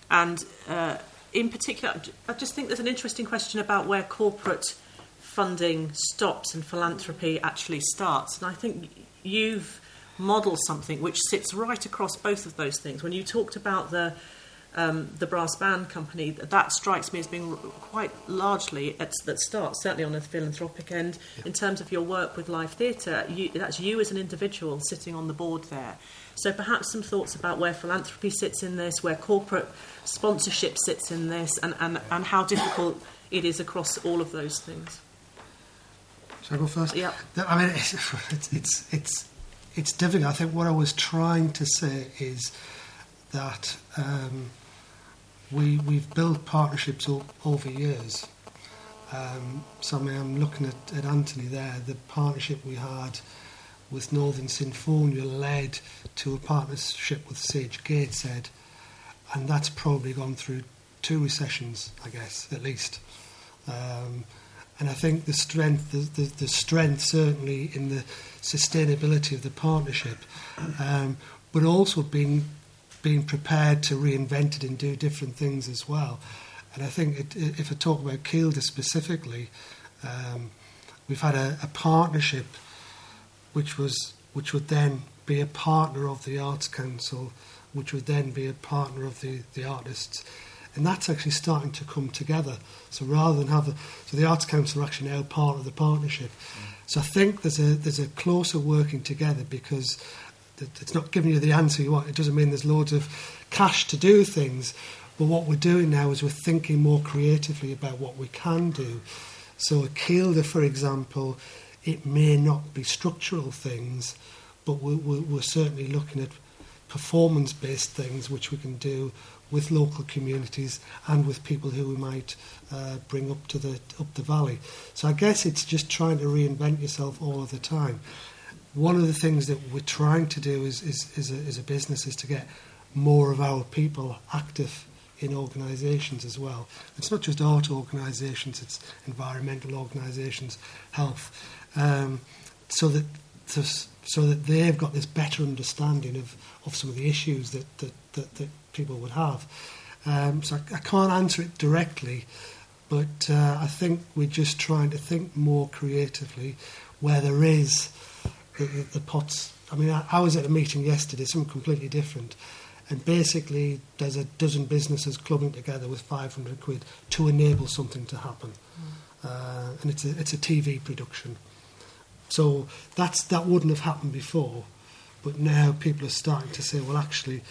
And uh, in particular, I just think there's an interesting question about where corporate funding stops and philanthropy actually starts. And I think you've modelled something which sits right across both of those things. When you talked about the Um, the brass band company, that strikes me as being quite largely at that start, certainly on a philanthropic end. Yeah. In terms of your work with Live Theatre, you, that's you as an individual sitting on the board there. So perhaps some thoughts about where philanthropy sits in this, where corporate sponsorship sits in this, and, and, and how difficult it is across all of those things. Shall I go first? Yeah. I mean, it's, it's, it's, it's difficult. I think what I was trying to say is that... Um, We, we've built partnerships o- over years. Um, so I mean, I'm looking at, at Anthony there. The partnership we had with Northern Sinfonia led to a partnership with Sage Gateshead, and that's probably gone through two recessions, I guess, at least. Um, and I think the strength, the, the, the strength certainly in the sustainability of the partnership, um, but also being... being prepared to reinvent it and do different things as well. And I think it, if I talk about Kielder specifically, um, we've had a, a partnership which was which would then be a partner of the Arts Council, which would then be a partner of the, the artists. And that's actually starting to come together. So rather than have... A, so the Arts Council are actually now part of the partnership. Mm. So I think there's a there's a closer working together because... It's not giving you the answer you want. It doesn't mean there's loads of cash to do things. But what we're doing now is we're thinking more creatively about what we can do. So at Kielder, for example, it may not be structural things, but we're, we're certainly looking at performance-based things which we can do with local communities and with people who we might uh, bring up to the up the valley. So I guess it's just trying to reinvent yourself all of the time. One of the things that we're trying to do is, is, is a, as a business is to get more of our people active in organisations as well. It's not just art organisations, it's environmental organisations, health, um, so that to, so that they've got this better understanding of, of some of the issues that, that, that, that people would have. Um, so I, I can't answer it directly, but uh, I think we're just trying to think more creatively where there is... The, the, the pots. I mean, I, I was at a meeting yesterday, something completely different, and basically there's a dozen businesses clubbing together with five hundred quid to enable something to happen, mm. uh, and it's a it's a T V production. So that's that wouldn't have happened before, but now people are starting to say, well, actually,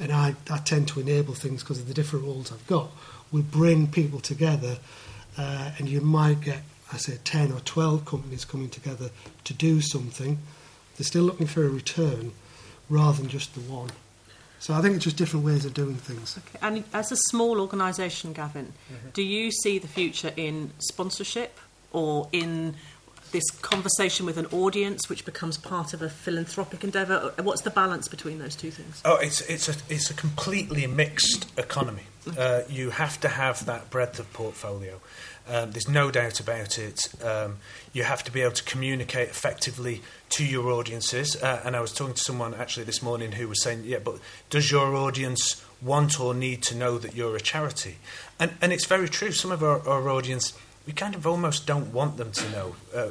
and I, I tend to enable things because of the different roles I've got. We bring people together, uh, and you might get. I say ten or twelve companies coming together to do something. They're still looking for a return rather than just the one. So I think it's just different ways of doing things. Okay. And as a small organisation, Gavin, mm-hmm. do you see the future in sponsorship or in this conversation with an audience which becomes part of a philanthropic endeavour? What's the balance between those two things? Oh, it's, it's, a, it's a completely mixed economy. Uh, you have to have that breadth of portfolio. Um, there's no doubt about it. Um, you have to be able to communicate effectively to your audiences. Uh, and I was talking to someone actually this morning who was saying, yeah, but does your audience want or need to know that you're a charity? And, and it's very true. Some of our, our audience, we kind of almost don't want them to know. Uh,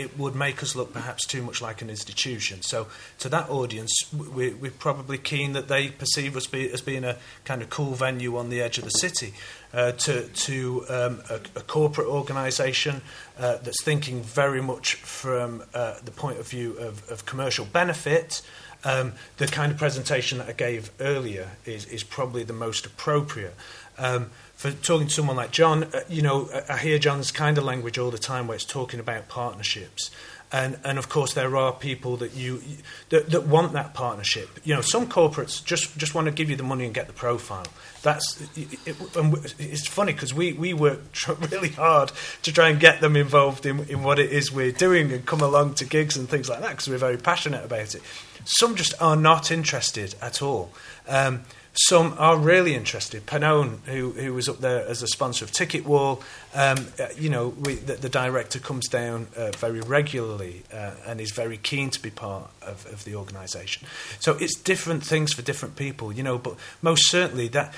it would make us look perhaps too much like an institution. So to that audience, we, we're probably keen that they perceive us be, as being a kind of cool venue on the edge of the city. Uh, to to um, a, a corporate organisation uh, that's thinking very much from uh, the point of view of, of commercial benefit, um, the kind of presentation that I gave earlier is, is probably the most appropriate. Um, for talking to someone like John, uh, you know, I hear John's kind of language all the time where it's talking about partnerships. And, and of course, there are people that you that, that want that partnership. You know, some corporates just, just want to give you the money and get the profile. That's it, it, and it's funny because we we work tr- really hard to try and get them involved in, in what it is we're doing and come along to gigs and things like that because we're very passionate about it. Some just are not interested at all. Um, Some are really interested. Pannoni, who who was up there as a sponsor of Ticket Wall, um, you know, we, the, the director comes down uh, very regularly uh, and is very keen to be part of, of the organisation. So it's different things for different people, you know. But most certainly that,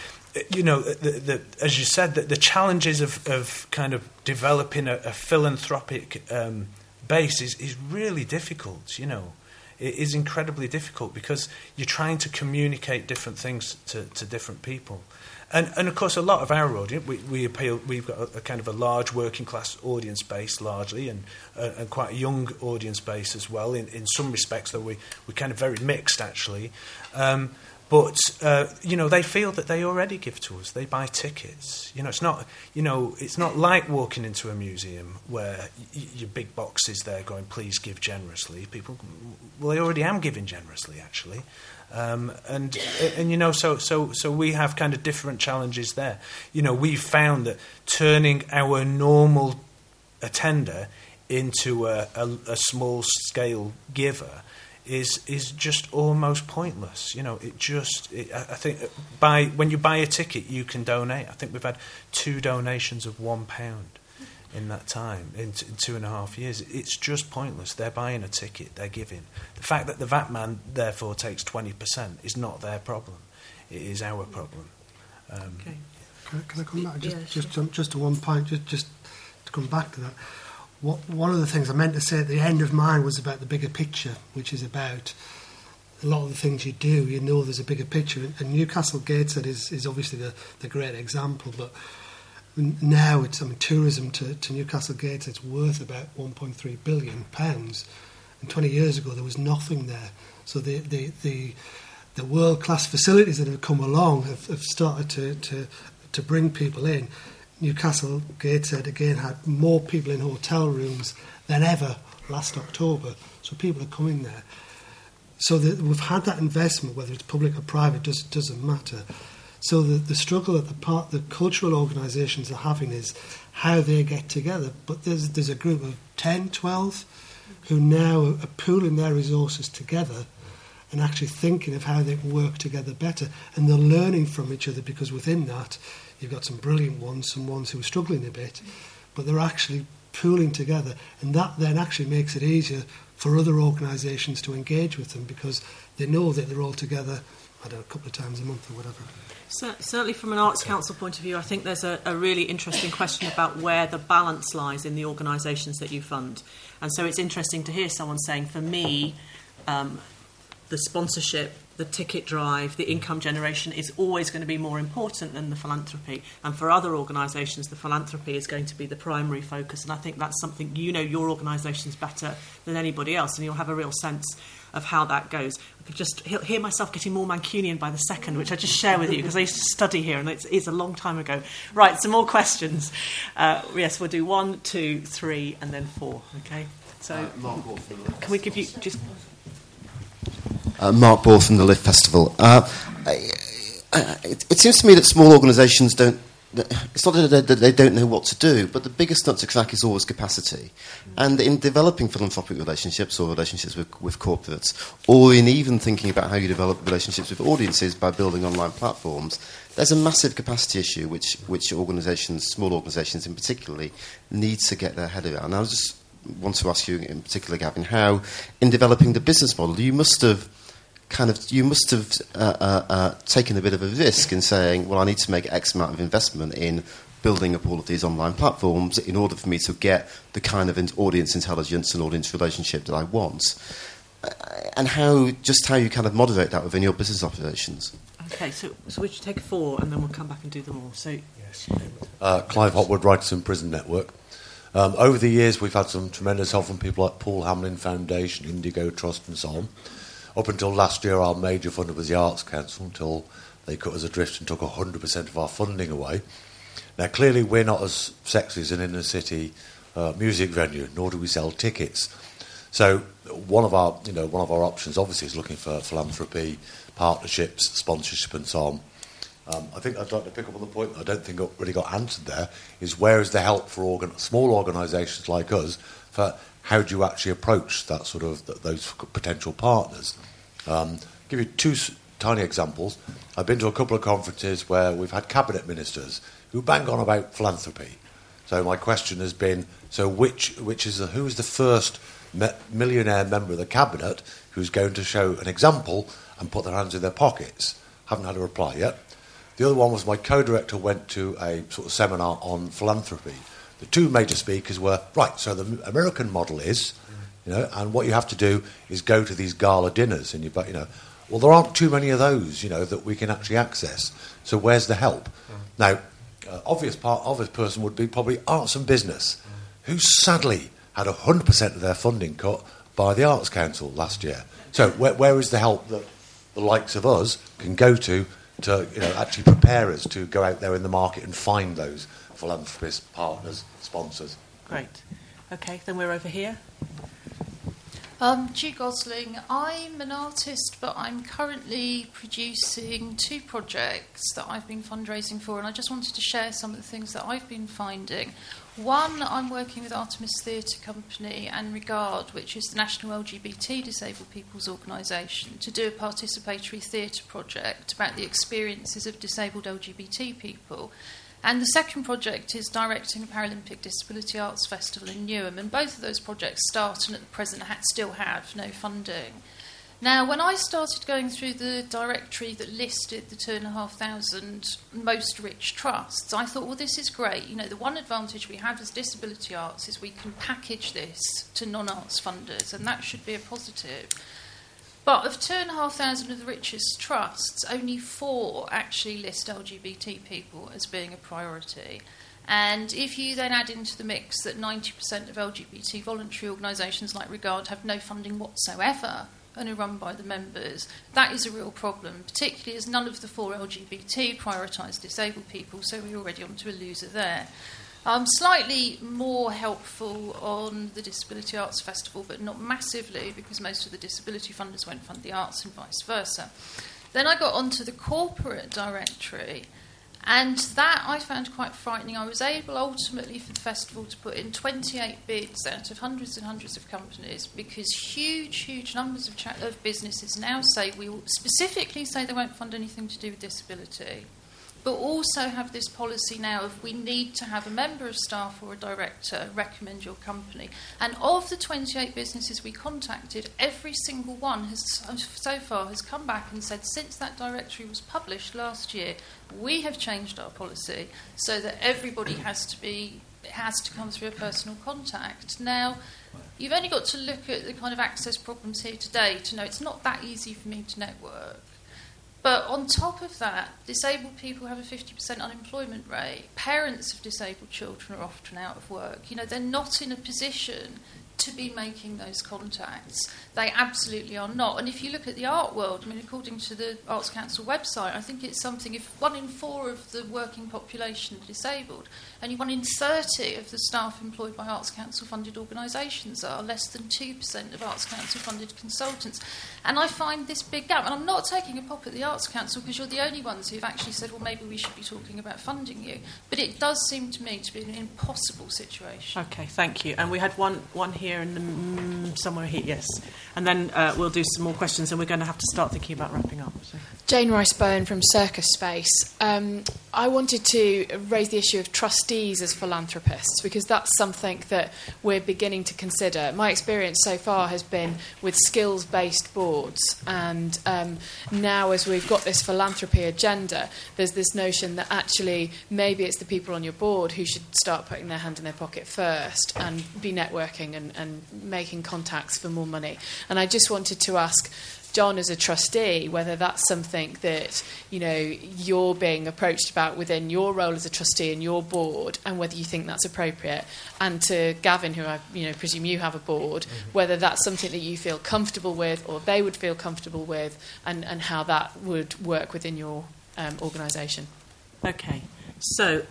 you know, the, the, as you said, the, the challenges of, of kind of developing a, a philanthropic um, base is, is really difficult, you know. It is incredibly difficult because you're trying to communicate different things to, to different people. And, and, of course, a lot of our audience, we, we appeal, we've got a, a kind of a large working-class audience base largely and, uh, and quite a young audience base as well in, in some respects, though we, we're kind of very mixed, actually. Um, but, uh, you know, they feel that they already give to us. They buy tickets. You know, it's not, you know, it's not like walking into a museum where y- your big box is there going, please give generously. People, well, they already am giving generously, actually. Um, and, and, you know, so, so, so we have kind of different challenges there. You know, we've found that turning our normal attender into a, a, a small-scale giver is is just almost pointless. You know, it just, it, I think, by when you buy a ticket, you can donate. I think we've had two donations of one pound in that time, in, t- in two and a half years. It's just pointless. They're buying a ticket, they're giving. The fact that the V A T man, therefore, takes twenty percent is not their problem. It is our problem. Um, okay. Can I, can I come back? Just, yeah, sure. just, um, just to one point, just, just to come back to that. What, one of the things I meant to say at the end of mine was about the bigger picture, which is about a lot of the things you do, you know there's a bigger picture. And Newcastle Gateshead is, is obviously the, the great example, but now it's, I mean, tourism to, to Newcastle Gateshead's worth about one point three billion pounds. And twenty years ago there was nothing there. So the the, the, the world-class facilities that have come along have, have started to, to to bring people in. Newcastle Gateshead again had more people in hotel rooms than ever last October, so people are coming there. So the, we've had that investment, whether it's public or private, does, doesn't matter. So the, the struggle that the part the cultural organisations are having is how they get together. But there's there's a group of ten, twelve who now are pooling their resources together and actually thinking of how they can work together better, and they're learning from each other because within that you've got some brilliant ones, some ones who are struggling a bit, but they're actually pooling together, and that then actually makes it easier for other organisations to engage with them because they know that they're all together, I don't know, a couple of times a month or whatever. So, certainly from an Arts Council point of view, I think there's a, a really interesting question about where the balance lies in the organisations that you fund. And so it's interesting to hear someone saying, for me, um, the sponsorship, the ticket drive, the income generation is always going to be more important than the philanthropy. And for other organisations, the philanthropy is going to be the primary focus. And I think that's something, you know your organisations better than anybody else, and you'll have a real sense of how that goes. I could just hear myself getting more Mancunian by the second, which I just share with you, because I used to study here, and it's, it's a long time ago. Right, some more questions. Uh, yes, we'll do one, two, three, and then four, OK? So uh, can we give you just... Uh, Mark Ball from the Live Festival. Uh, I, I, it, it seems to me that small organisations don't... It's not that they, they don't know what to do, but the biggest nut to crack is always capacity. And in developing philanthropic relationships or relationships with, with corporates, or in even thinking about how you develop relationships with audiences by building online platforms, there's a massive capacity issue which, which organisations, small organisations in particular, need to get their head around. I just want to ask you in particular, Gavin, how in developing the business model you must have kind of, you must have uh, uh, uh, taken a bit of a risk in saying, well, I need to make X amount of investment in building up all of these online platforms in order for me to get the kind of in- audience intelligence and audience relationship that I want. Uh, and how, just how you kind of moderate that within your business operations. Okay, so, so we should take four and then we'll come back and do them all. So, yes. uh, Clive Hopwood, Writers in Prison Network. Um, over the years, we've had some tremendous help from people like Paul Hamlin Foundation, Indigo Trust and so on. Up until last year, our major funder was the Arts Council, until they cut us adrift and took one hundred percent of our funding away. Now, clearly, we're not as sexy as an inner-city uh, music venue, nor do we sell tickets. So one of our, you know, one of our options obviously is looking for philanthropy, partnerships, sponsorship, and so on. Um, I think I'd like to pick up on the point that I don't think really got answered there, is where is the help for organ small organisations like us for how do you actually approach that sort of th those potential partners? Um, I'll give you two s tiny examples. I've been to a couple of conferences where we've had cabinet ministers who bang on about philanthropy. So my question has been: so which which is the, who is the first me millionaire member of the cabinet who's going to show an example and put their hands in their pockets? Haven't had a reply yet. The other one was my co-director went to a sort of seminar on philanthropy. The two major speakers were, right, so the American model is, you know, and what you have to do is go to these gala dinners. And you, you know, well, there aren't too many of those, you know, that we can actually access. So where's the help? Mm. Now, uh, obvious part, obvious person would be probably Arts and Business, mm. who sadly had one hundred percent of their funding cut by the Arts Council last year. So where, where is the help that the likes of us can go to to you know, actually prepare us to go out there in the market and find those philanthropists, partners, sponsors? Great. OK, then we're over here. Um, G Gosling. I'm an artist, but I'm currently producing two projects that I've been fundraising for, and I just wanted to share some of the things that I've been finding. One, I'm working with Artemis Theatre Company and Regard, which is the National L G B T Disabled People's Organisation, to do a participatory theatre project about the experiences of disabled L G B T people. And the second project is directing a Paralympic Disability Arts Festival in Newham, and both of those projects start and at the present ha still have no funding. Now, when I started going through the directory that listed the two and a half thousand most rich trusts, I thought, well, this is great. You know, the one advantage we have as disability arts is we can package this to non-arts funders, and that should be a positive. But of two and a half thousand of the richest trusts, only four actually list L G B T people as being a priority. And if you then add into the mix that ninety percent of L G B T voluntary organisations like Regard have no funding whatsoever, and are run by the members, that is a real problem, particularly as none of the four L G B T prioritise disabled people, so we're already onto a loser there. Um, slightly more helpful on the Disability Arts Festival, but not massively, because most of the disability funders won't fund the arts and vice versa. Then I got onto the corporate directory, and that I found quite frightening. I was able ultimately for the festival to put in twenty-eight bids out of hundreds and hundreds of companies, because huge, huge numbers of, cha of businesses now say, we will specifically say they won't fund anything to do with disability, but also have this policy now of we need to have a member of staff or a director recommend your company. And of the twenty-eight businesses we contacted, every single one has so far has come back and said, since that directory was published last year, we have changed our policy so that everybody has to be has to come through a personal contact. Now, you've only got to look at the kind of access problems here today to know it's not that easy for me to network. But on top of that, disabled people have a fifty percent unemployment rate. Parents of disabled children are often out of work. You know, they're not in a position to be making those contacts. They absolutely are not. And if you look at the art world, I mean, according to the Arts Council website, I think it's something, if one in four of the working population are disabled, only one in thirty of the staff employed by Arts Council-funded organisations are, less than two percent of Arts Council-funded consultants. And I find this big gap, and I'm not taking a pop at the Arts Council, because you're the only ones who've actually said, well, maybe we should be talking about funding you. But it does seem to me to be an impossible situation. OK, thank you. And we had one, one here. Here and mm, somewhere here, yes. And then uh, we'll do some more questions, and we're going to have to start thinking about wrapping up. So. Jane Rice-Bowen from Circus Space. Um, I wanted to raise the issue of trustees as philanthropists, because that's something that we're beginning to consider. My experience so far has been with skills-based boards, and um, now as we've got this philanthropy agenda, there's this notion that actually maybe it's the people on your board who should start putting their hand in their pocket first and be networking and and making contacts for more money. And I just wanted to ask John, as a trustee, whether that's something that, you know, you're being approached about within your role as a trustee and your board, and whether you think that's appropriate. And to Gavin, who I, you know, presume you have a board, whether that's something that you feel comfortable with, or they would feel comfortable with, and, and how that would work within your um, organisation. Okay. So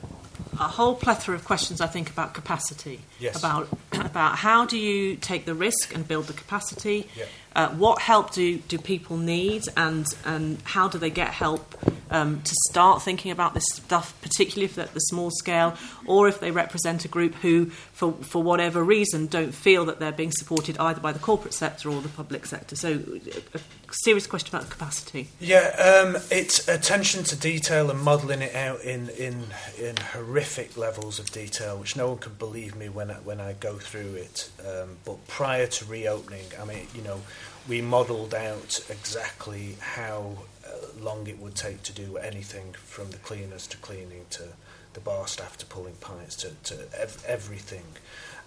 a whole plethora of questions, I think, about capacity. Yes. About about how do you take the risk and build the capacity? Yeah. Uh, what help do, do people need, and and how do they get help um, to start thinking about this stuff, particularly if they're at the small scale, or if they represent a group who, for, for whatever reason, don't feel that they're being supported either by the corporate sector or the public sector. So a serious question about capacity. Yeah, um, it's attention to detail and modelling it out in, in in horrific levels of detail, which no one can believe me when I, when I go through it. Um, but prior to reopening, I mean, you know, we modelled out exactly how uh, long it would take to do anything, from the cleaners to cleaning to the bar staff to pulling pints to, to ev- everything.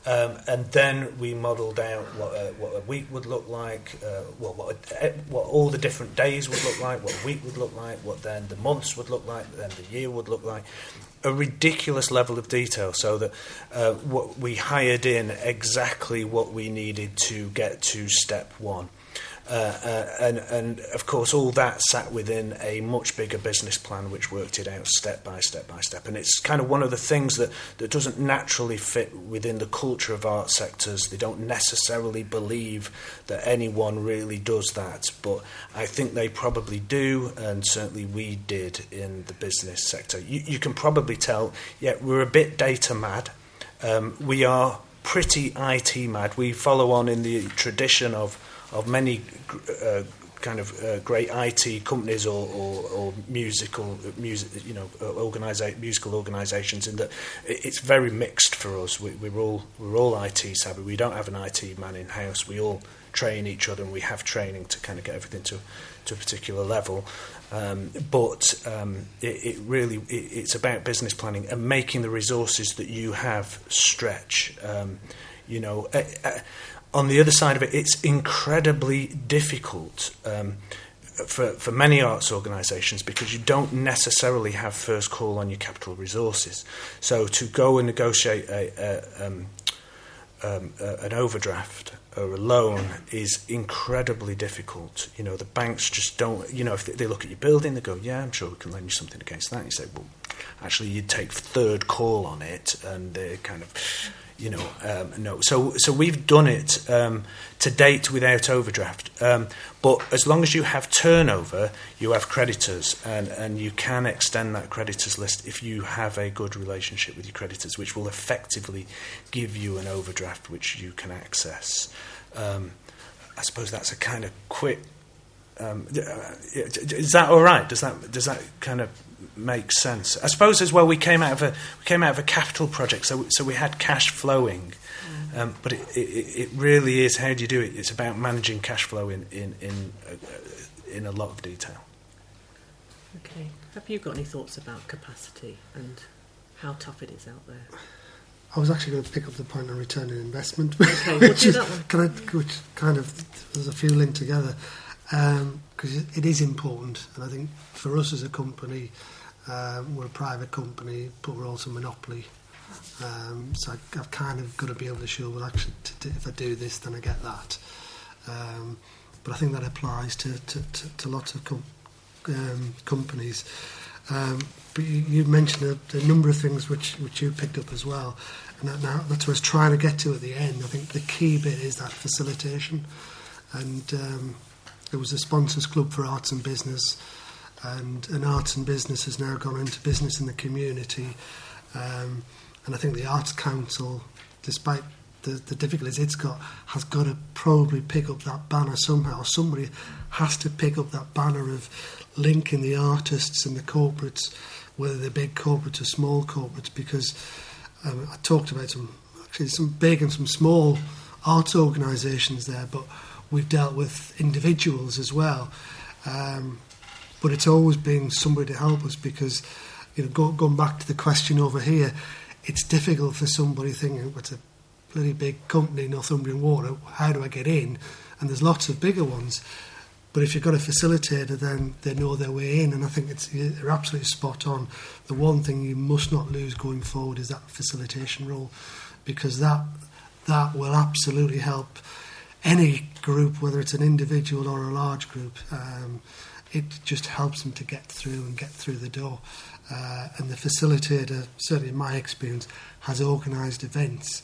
Um, and then we modelled out what a, what a week would look like, uh, what what, a, what all the different days would look like, what a week would look like, what then the months would look like, then the year would look like. A ridiculous level of detail, so that uh, what we hired in exactly what we needed to get to step one. Uh, uh, and, and of course, all that sat within a much bigger business plan, which worked it out step by step by step. And it's kind of one of the things that, that doesn't naturally fit within the culture of art sectors. They don't necessarily believe that anyone really does that, but I think they probably do, and certainly we did in the business sector. You, you can probably tell, yeah, we're a bit data mad. Um, we are pretty I T mad. We follow on in the tradition of of many uh, kind of uh, great I T companies or, or, or musical, music, you know, organisa- musical organisations, in that it's very mixed for us. We, we're all we're all I T savvy. We don't have an I T man in house. We all train each other, and we have training to kind of get everything to, to a particular level. Um, but um, it, it really it, it's about business planning and making the resources that you have stretch. Um, you know. Uh, uh, On the other side of it, it's incredibly difficult um, for for many arts organisations, because you don't necessarily have first call on your capital resources. So to go and negotiate a, a, um, um, a, an overdraft or a loan is incredibly difficult. You know, the banks just don't. You know, if they look at your building, they go, "Yeah, I'm sure we can lend you something against that." You say, "Well, actually, you'd take third call on it," and they kind of. You know, um, no. So, so we've done it um, to date without overdraft. Um, but as long as you have turnover, you have creditors, and, and you can extend that creditors list if you have a good relationship with your creditors, which will effectively give you an overdraft which you can access. Um, I suppose that's a kind of quick. Um, is that all right? Does that does that kind of? Makes sense. I suppose as well, we came out of a we came out of a capital project, so so we had cash flowing, mm. um, but it, it, it really is, how do you do it? It's about managing cash flow in in in, uh, in a lot of detail. Okay, have you got any thoughts about capacity and how tough it is out there? I was actually going to pick up the point on return on investment, okay, we'll which do is that one. Can I, which kind of there's a few linked together. Um, because it is important, and I think for us as a company, um, we're a private company, but we're also a monopoly. Um, so I, I've kind of got to be able to show, well, actually, t- t- if I do this, then I get that. Um, but I think that applies to, to, to, to lots of com- um, companies. Um, but you, you mentioned a, a number of things which, which you picked up as well, and that now, that's what I was trying to get to at the end. I think the key bit is that facilitation, and... Um, There was a Sponsors Club for Arts and Business, and an Arts and Business has now gone into business in the community. Um, and I think the Arts Council, despite the, the difficulties it's got, has got to probably pick up that banner somehow. Somebody has to pick up that banner of linking the artists and the corporates, whether they're big corporates or small corporates, because um, I talked about some, actually some big and some small arts organisations there, but we've dealt with individuals as well, um, but it's always been somebody to help us, because, you know, go, going back to the question over here, it's difficult for somebody thinking, what's a bloody big company, Northumbria Water, how do I get in? And there's lots of bigger ones, but if you've got a facilitator, then they know their way in, and I think it's you're absolutely spot on. The one thing you must not lose going forward is that facilitation role, because that that will absolutely help any group, whether it's an individual or a large group, um, it just helps them to get through and get through the door. Uh, and the facilitator, certainly in my experience, has organised events.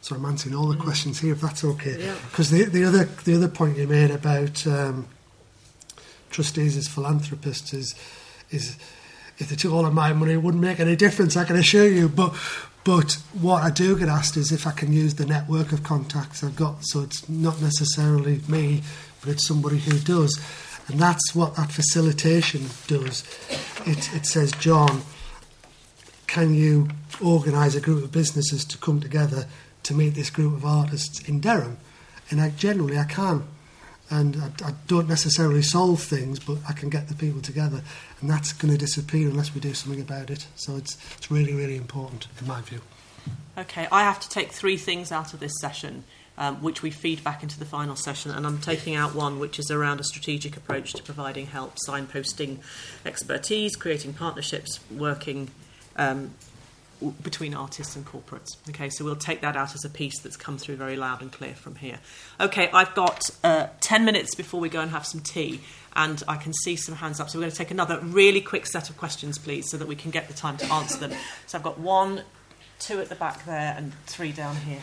So I'm answering all the questions here, if that's okay. Because yeah. the, the other the other point you made about um, trustees as philanthropists is, is if they took all of my money, it wouldn't make any difference, I can assure you. But but what I do get asked is if I can use the network of contacts I've got. So it's not necessarily me, but it's somebody who does. And that's what that facilitation does. It, it says, John, can you organise a group of businesses to come together to meet this group of artists in Durham? And I, generally I can. And I, I don't necessarily solve things, but I can get the people together. And that's going to disappear unless we do something about it. So it's it's really, really important, in my view. OK, I have to take three things out of this session, Um, which we feed back into the final session, and I'm taking out one which is around a strategic approach to providing help, signposting expertise, creating partnerships, working um, w- between artists and corporates. Okay, so we'll take that out as a piece that's come through very loud and clear from here. Okay, I've got uh, ten minutes before we go and have some tea, and I can see some hands up, so we're going to take another really quick set of questions, please, so that we can get the time to answer them. So I've got one, two at the back there, and three down here.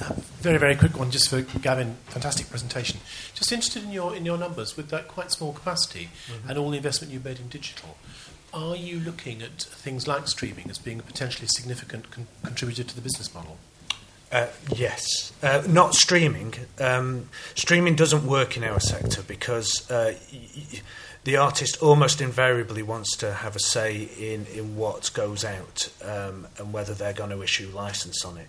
Uh, very, very quick one, just for Gavin. Fantastic presentation. Just interested in your in your numbers with that quite small capacity mm-hmm. and all the investment you made in digital. Are you looking at things like streaming as being a potentially significant con- contributor to the business model? Uh, yes, uh, not streaming. Um, streaming doesn't work in our sector because uh, y- the artist almost invariably wants to have a say in, in what goes out um, and whether they're going to issue license on it,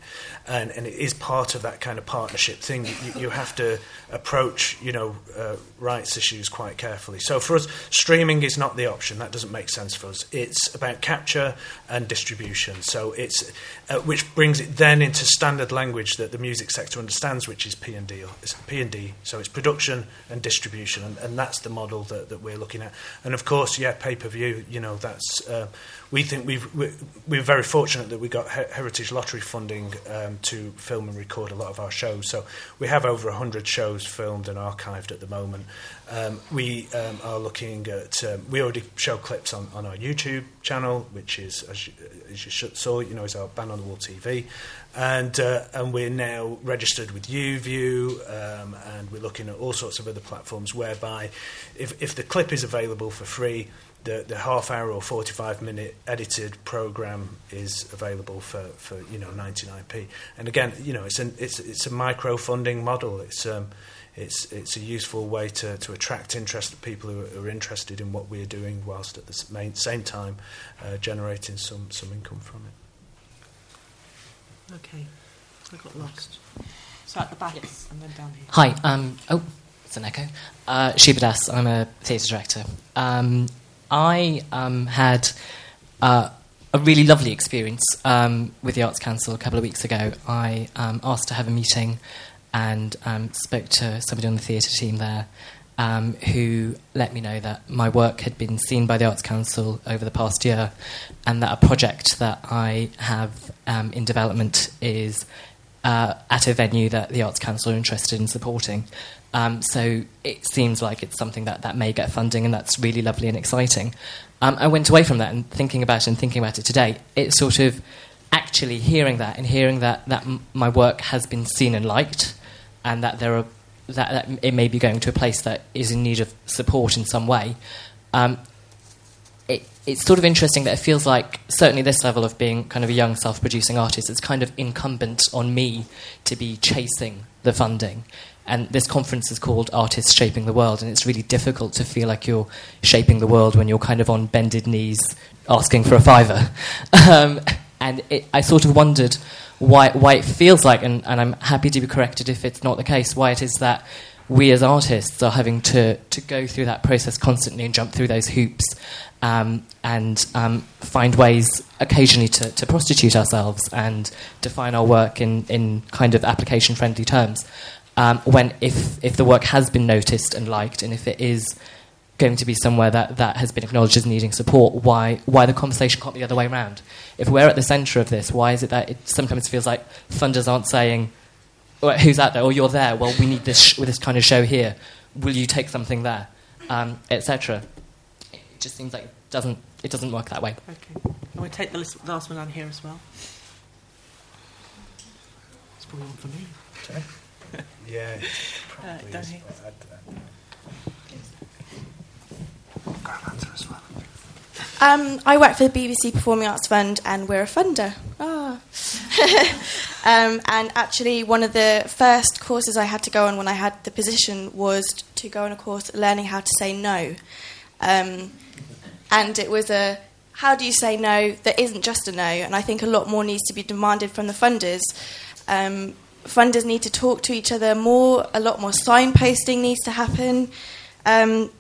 and and it is part of that kind of partnership thing. You, you have to approach you know uh, rights issues quite carefully. So for us, streaming is not the option. That doesn't make sense for us. It's about capture and distribution. So it's uh, which brings it then into standard language that the music sector understands, which is P and D. It's P and D, so it's production and distribution, and, and that's the model that, that we're looking at. And of course, yeah, pay-per-view, you know, that's, uh, we think we've, we're, we're very fortunate that we got Her- Heritage Lottery funding um, to film and record a lot of our shows. So we have over one hundred shows filmed and archived at the moment. Um, we um, are looking at, um, we already show clips on, on our YouTube channel, which is, as you, as you saw, you know, is our Band on the Wall T V. And uh, and we're now registered with YouView, um, and we're looking at all sorts of other platforms whereby if, if the clip is available for free, the, the half-hour or forty-five-minute edited programme is available for, for, you know, ninety-nine p. And again, you know, it's, an, it's, it's a micro-funding model. It's... Um, It's it's a useful way to, to attract interest of people who are, who are interested in what we're doing, whilst at the main, same time uh, generating some, some income from it. Okay, I got lost. So at the back, yes. And then down here. Hi, um, oh, it's an echo. Uh, Shiba Das, I'm a theatre director. Um, I um, had uh, a really lovely experience um, with the Arts Council a couple of weeks ago. I um, asked to have a meeting and um, spoke to somebody on the theatre team there um, who let me know that my work had been seen by the Arts Council over the past year, and that a project that I have um, in development is uh, at a venue that the Arts Council are interested in supporting. Um, so it seems like it's something that, that may get funding, and that's really lovely and exciting. Um, I went away from that and thinking about it and thinking about it today. It sort of actually hearing that and hearing that, that m- my work has been seen and liked, and that there are that, that it may be going to a place that is in need of support in some way. Um, it, it's sort of interesting that it feels like, certainly this level of being kind of a young self-producing artist, it's kind of incumbent on me to be chasing the funding. And this conference is called Artists Shaping the World, and it's really difficult to feel like you're shaping the world when you're kind of on bended knees asking for a fiver. um, and it, I sort of wondered... Why, why it feels like, and, and I'm happy to be corrected if it's not the case, why it is that we as artists are having to, to go through that process constantly and jump through those hoops um, and um, find ways occasionally to, to prostitute ourselves and define our work in, in kind of application-friendly terms, um, when if, if the work has been noticed and liked, and if it is going to be somewhere that, that has been acknowledged as needing support, why why the conversation can't be the other way around? If we're at the centre of this, why is it that it sometimes feels like funders aren't saying, or who's out there, or you're there, well, we need this sh- this kind of show here. Will you take something there, um, et cetera. It just seems like it doesn't it doesn't work that way. Okay, I'm going to take the list, last one on here as well. It's probably one for me. Okay. Yeah. Probably uh, down is, here. Answer as well. Um, I work for the B B C Performing Arts Fund, and we're a funder. Ah. um, and actually, one of the first courses I had to go on when I had the position was to go on a course learning how to say no. Um, and it was a how do you say no that isn't just a no? And I think a lot more needs to be demanded from the funders. Um, funders need to talk to each other more. A lot more signposting needs to happen. Um,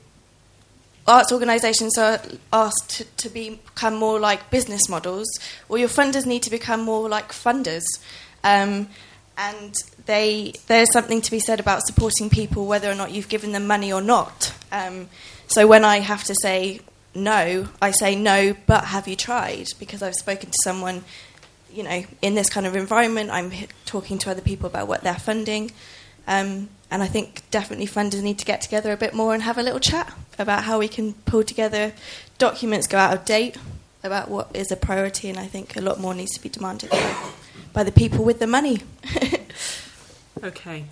Arts organisations are asked to, to be, become more like business models, or your funders need to become more like funders. Um, and they, there's something to be said about supporting people, whether or not you've given them money or not. Um, so when I have to say no, I say no, but have you tried? Because I've spoken to someone, you know, in this kind of environment. I'm talking to other people about what they're funding. Um, and I think definitely funders need to get together a bit more and have a little chat about how we can pull together documents, go out of date, about what is a priority, and I think a lot more needs to be demanded by the people with the money. Okay.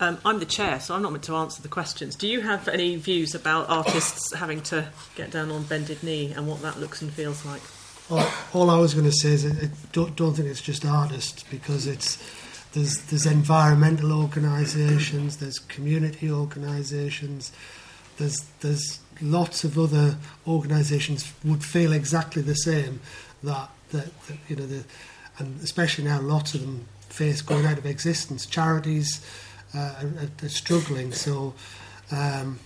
Um, I'm the chair, so I'm not meant to answer the questions. Do you have any views about artists having to get down on bended knee and what that looks and feels like? All, all I was going to say is I don't, don't think it's just artists, because it's... There's, there's environmental organisations, there's community organisations, there's there's lots of other organisations would feel exactly the same that, that, that you know, the, and especially now lots of them face going out of existence. Charities uh, are, are struggling, so um,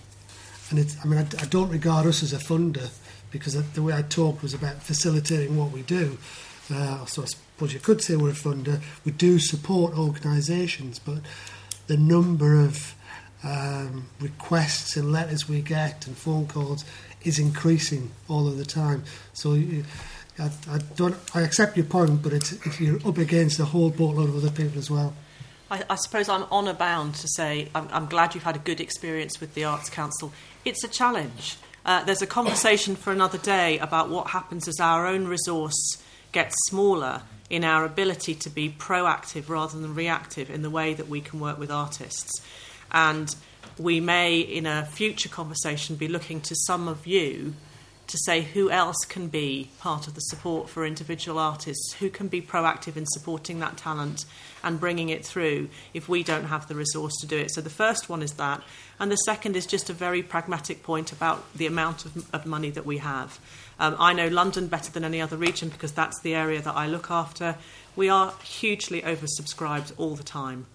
and it's I mean I, I don't regard us as a funder, because the way I talked was about facilitating what we do. Uh, so I suppose you could say we're a funder. We do support organisations, but the number of um, requests and letters we get and phone calls is increasing all of the time. So you, I, I don't. I accept your point, but it's, if you're up against a whole boatload of other people as well. I, I suppose I'm honour bound to say I'm, I'm glad you've had a good experience with the Arts Council. It's a challenge. Uh, there's a conversation for another day about what happens as our own resource gets smaller in our ability to be proactive rather than reactive in the way that we can work with artists. And we may, in a future conversation, be looking to some of you to say who else can be part of the support for individual artists, who can be proactive in supporting that talent and bringing it through if we don't have the resource to do it. So the first one is that. And the second is just a very pragmatic point about the amount of, of money that we have. Um, I know London better than any other region because that's the area that I look after. We are hugely oversubscribed all the time.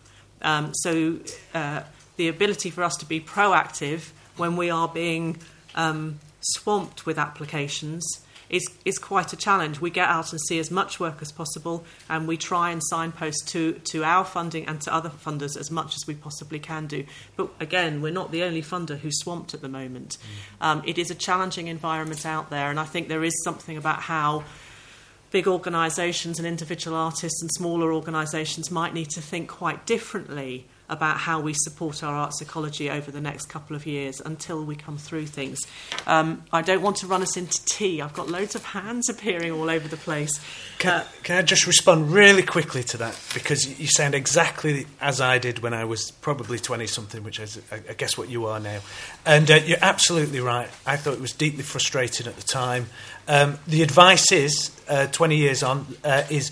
Um, so uh, the ability for us to be proactive when we are being um, swamped with applications is, is quite a challenge. We get out and see as much work as possible, and we try and signpost to, to our funding and to other funders as much as we possibly can do. But again, we're not the only funder who's swamped at the moment. Um, it is a challenging environment out there, and I think there is something about how big organisations and individual artists and smaller organisations might need to think quite differently about how we support our arts ecology over the next couple of years until we come through things. Um, I don't want to run us into tea. I've got loads of hands appearing all over the place. Can, uh, can I just respond really quickly to that? Because you sound exactly as I did when I was probably twenty-something, which is, I guess, what you are now. And uh, you're absolutely right. I thought it was deeply frustrating at the time. Um, the advice is, uh, twenty years on, uh, is...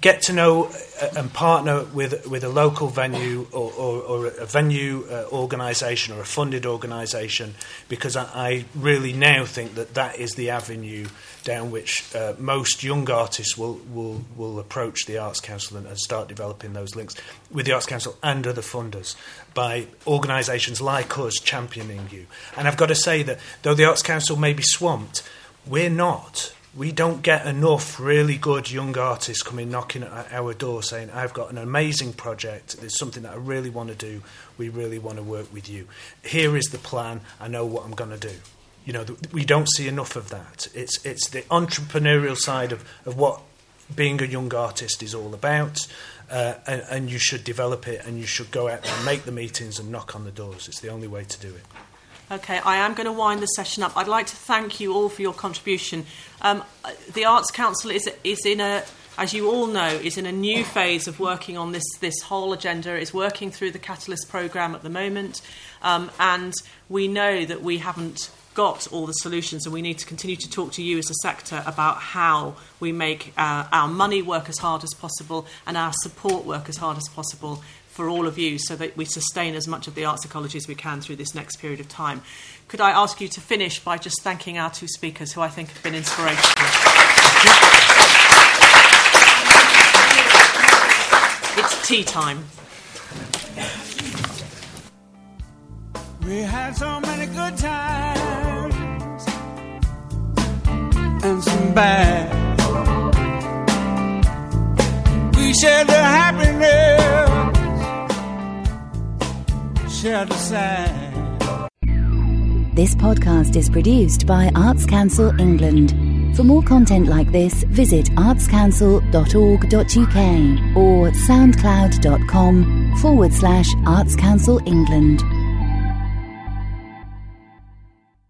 get to know and partner with with a local venue or, or, or a venue uh, organisation or a funded organisation, because I, I really now think that that is the avenue down which uh, most young artists will, will, will approach the Arts Council and, and start developing those links with the Arts Council and other funders by organisations like us championing you. And I've got to say that though the Arts Council may be swamped, we're not. We don't get enough really good young artists coming knocking at our door saying, I've got an amazing project, there's something that I really want to do, we really want to work with you. Here is the plan, I know what I'm going to do. You know, th- we don't see enough of that. It's it's the entrepreneurial side of, of what being a young artist is all about, uh, and, and you should develop it, and you should go out and make the meetings and knock on the doors. It's the only way to do it. OK, I am going to wind the session up. I'd like to thank you all for your contribution. Um, the Arts Council is is in a, as you all know, is in a new phase of working on this, this whole agenda. It's working through the Catalyst programme at the moment, um, and we know that we haven't got all the solutions, and we need to continue to talk to you as a sector about how we make uh, our money work as hard as possible and our support work as hard as possible for all of you, so that we sustain as much of the arts ecology as we can through this next period of time. Could I ask you to finish by just thanking our two speakers, who I think have been inspirational. It's tea time. We had so many good times and some bad. We shared the happiness, share the side. This podcast is produced by Arts Council England. For more content like this, visit arts council dot org dot u k or soundcloud dot com forward slash Arts Council England.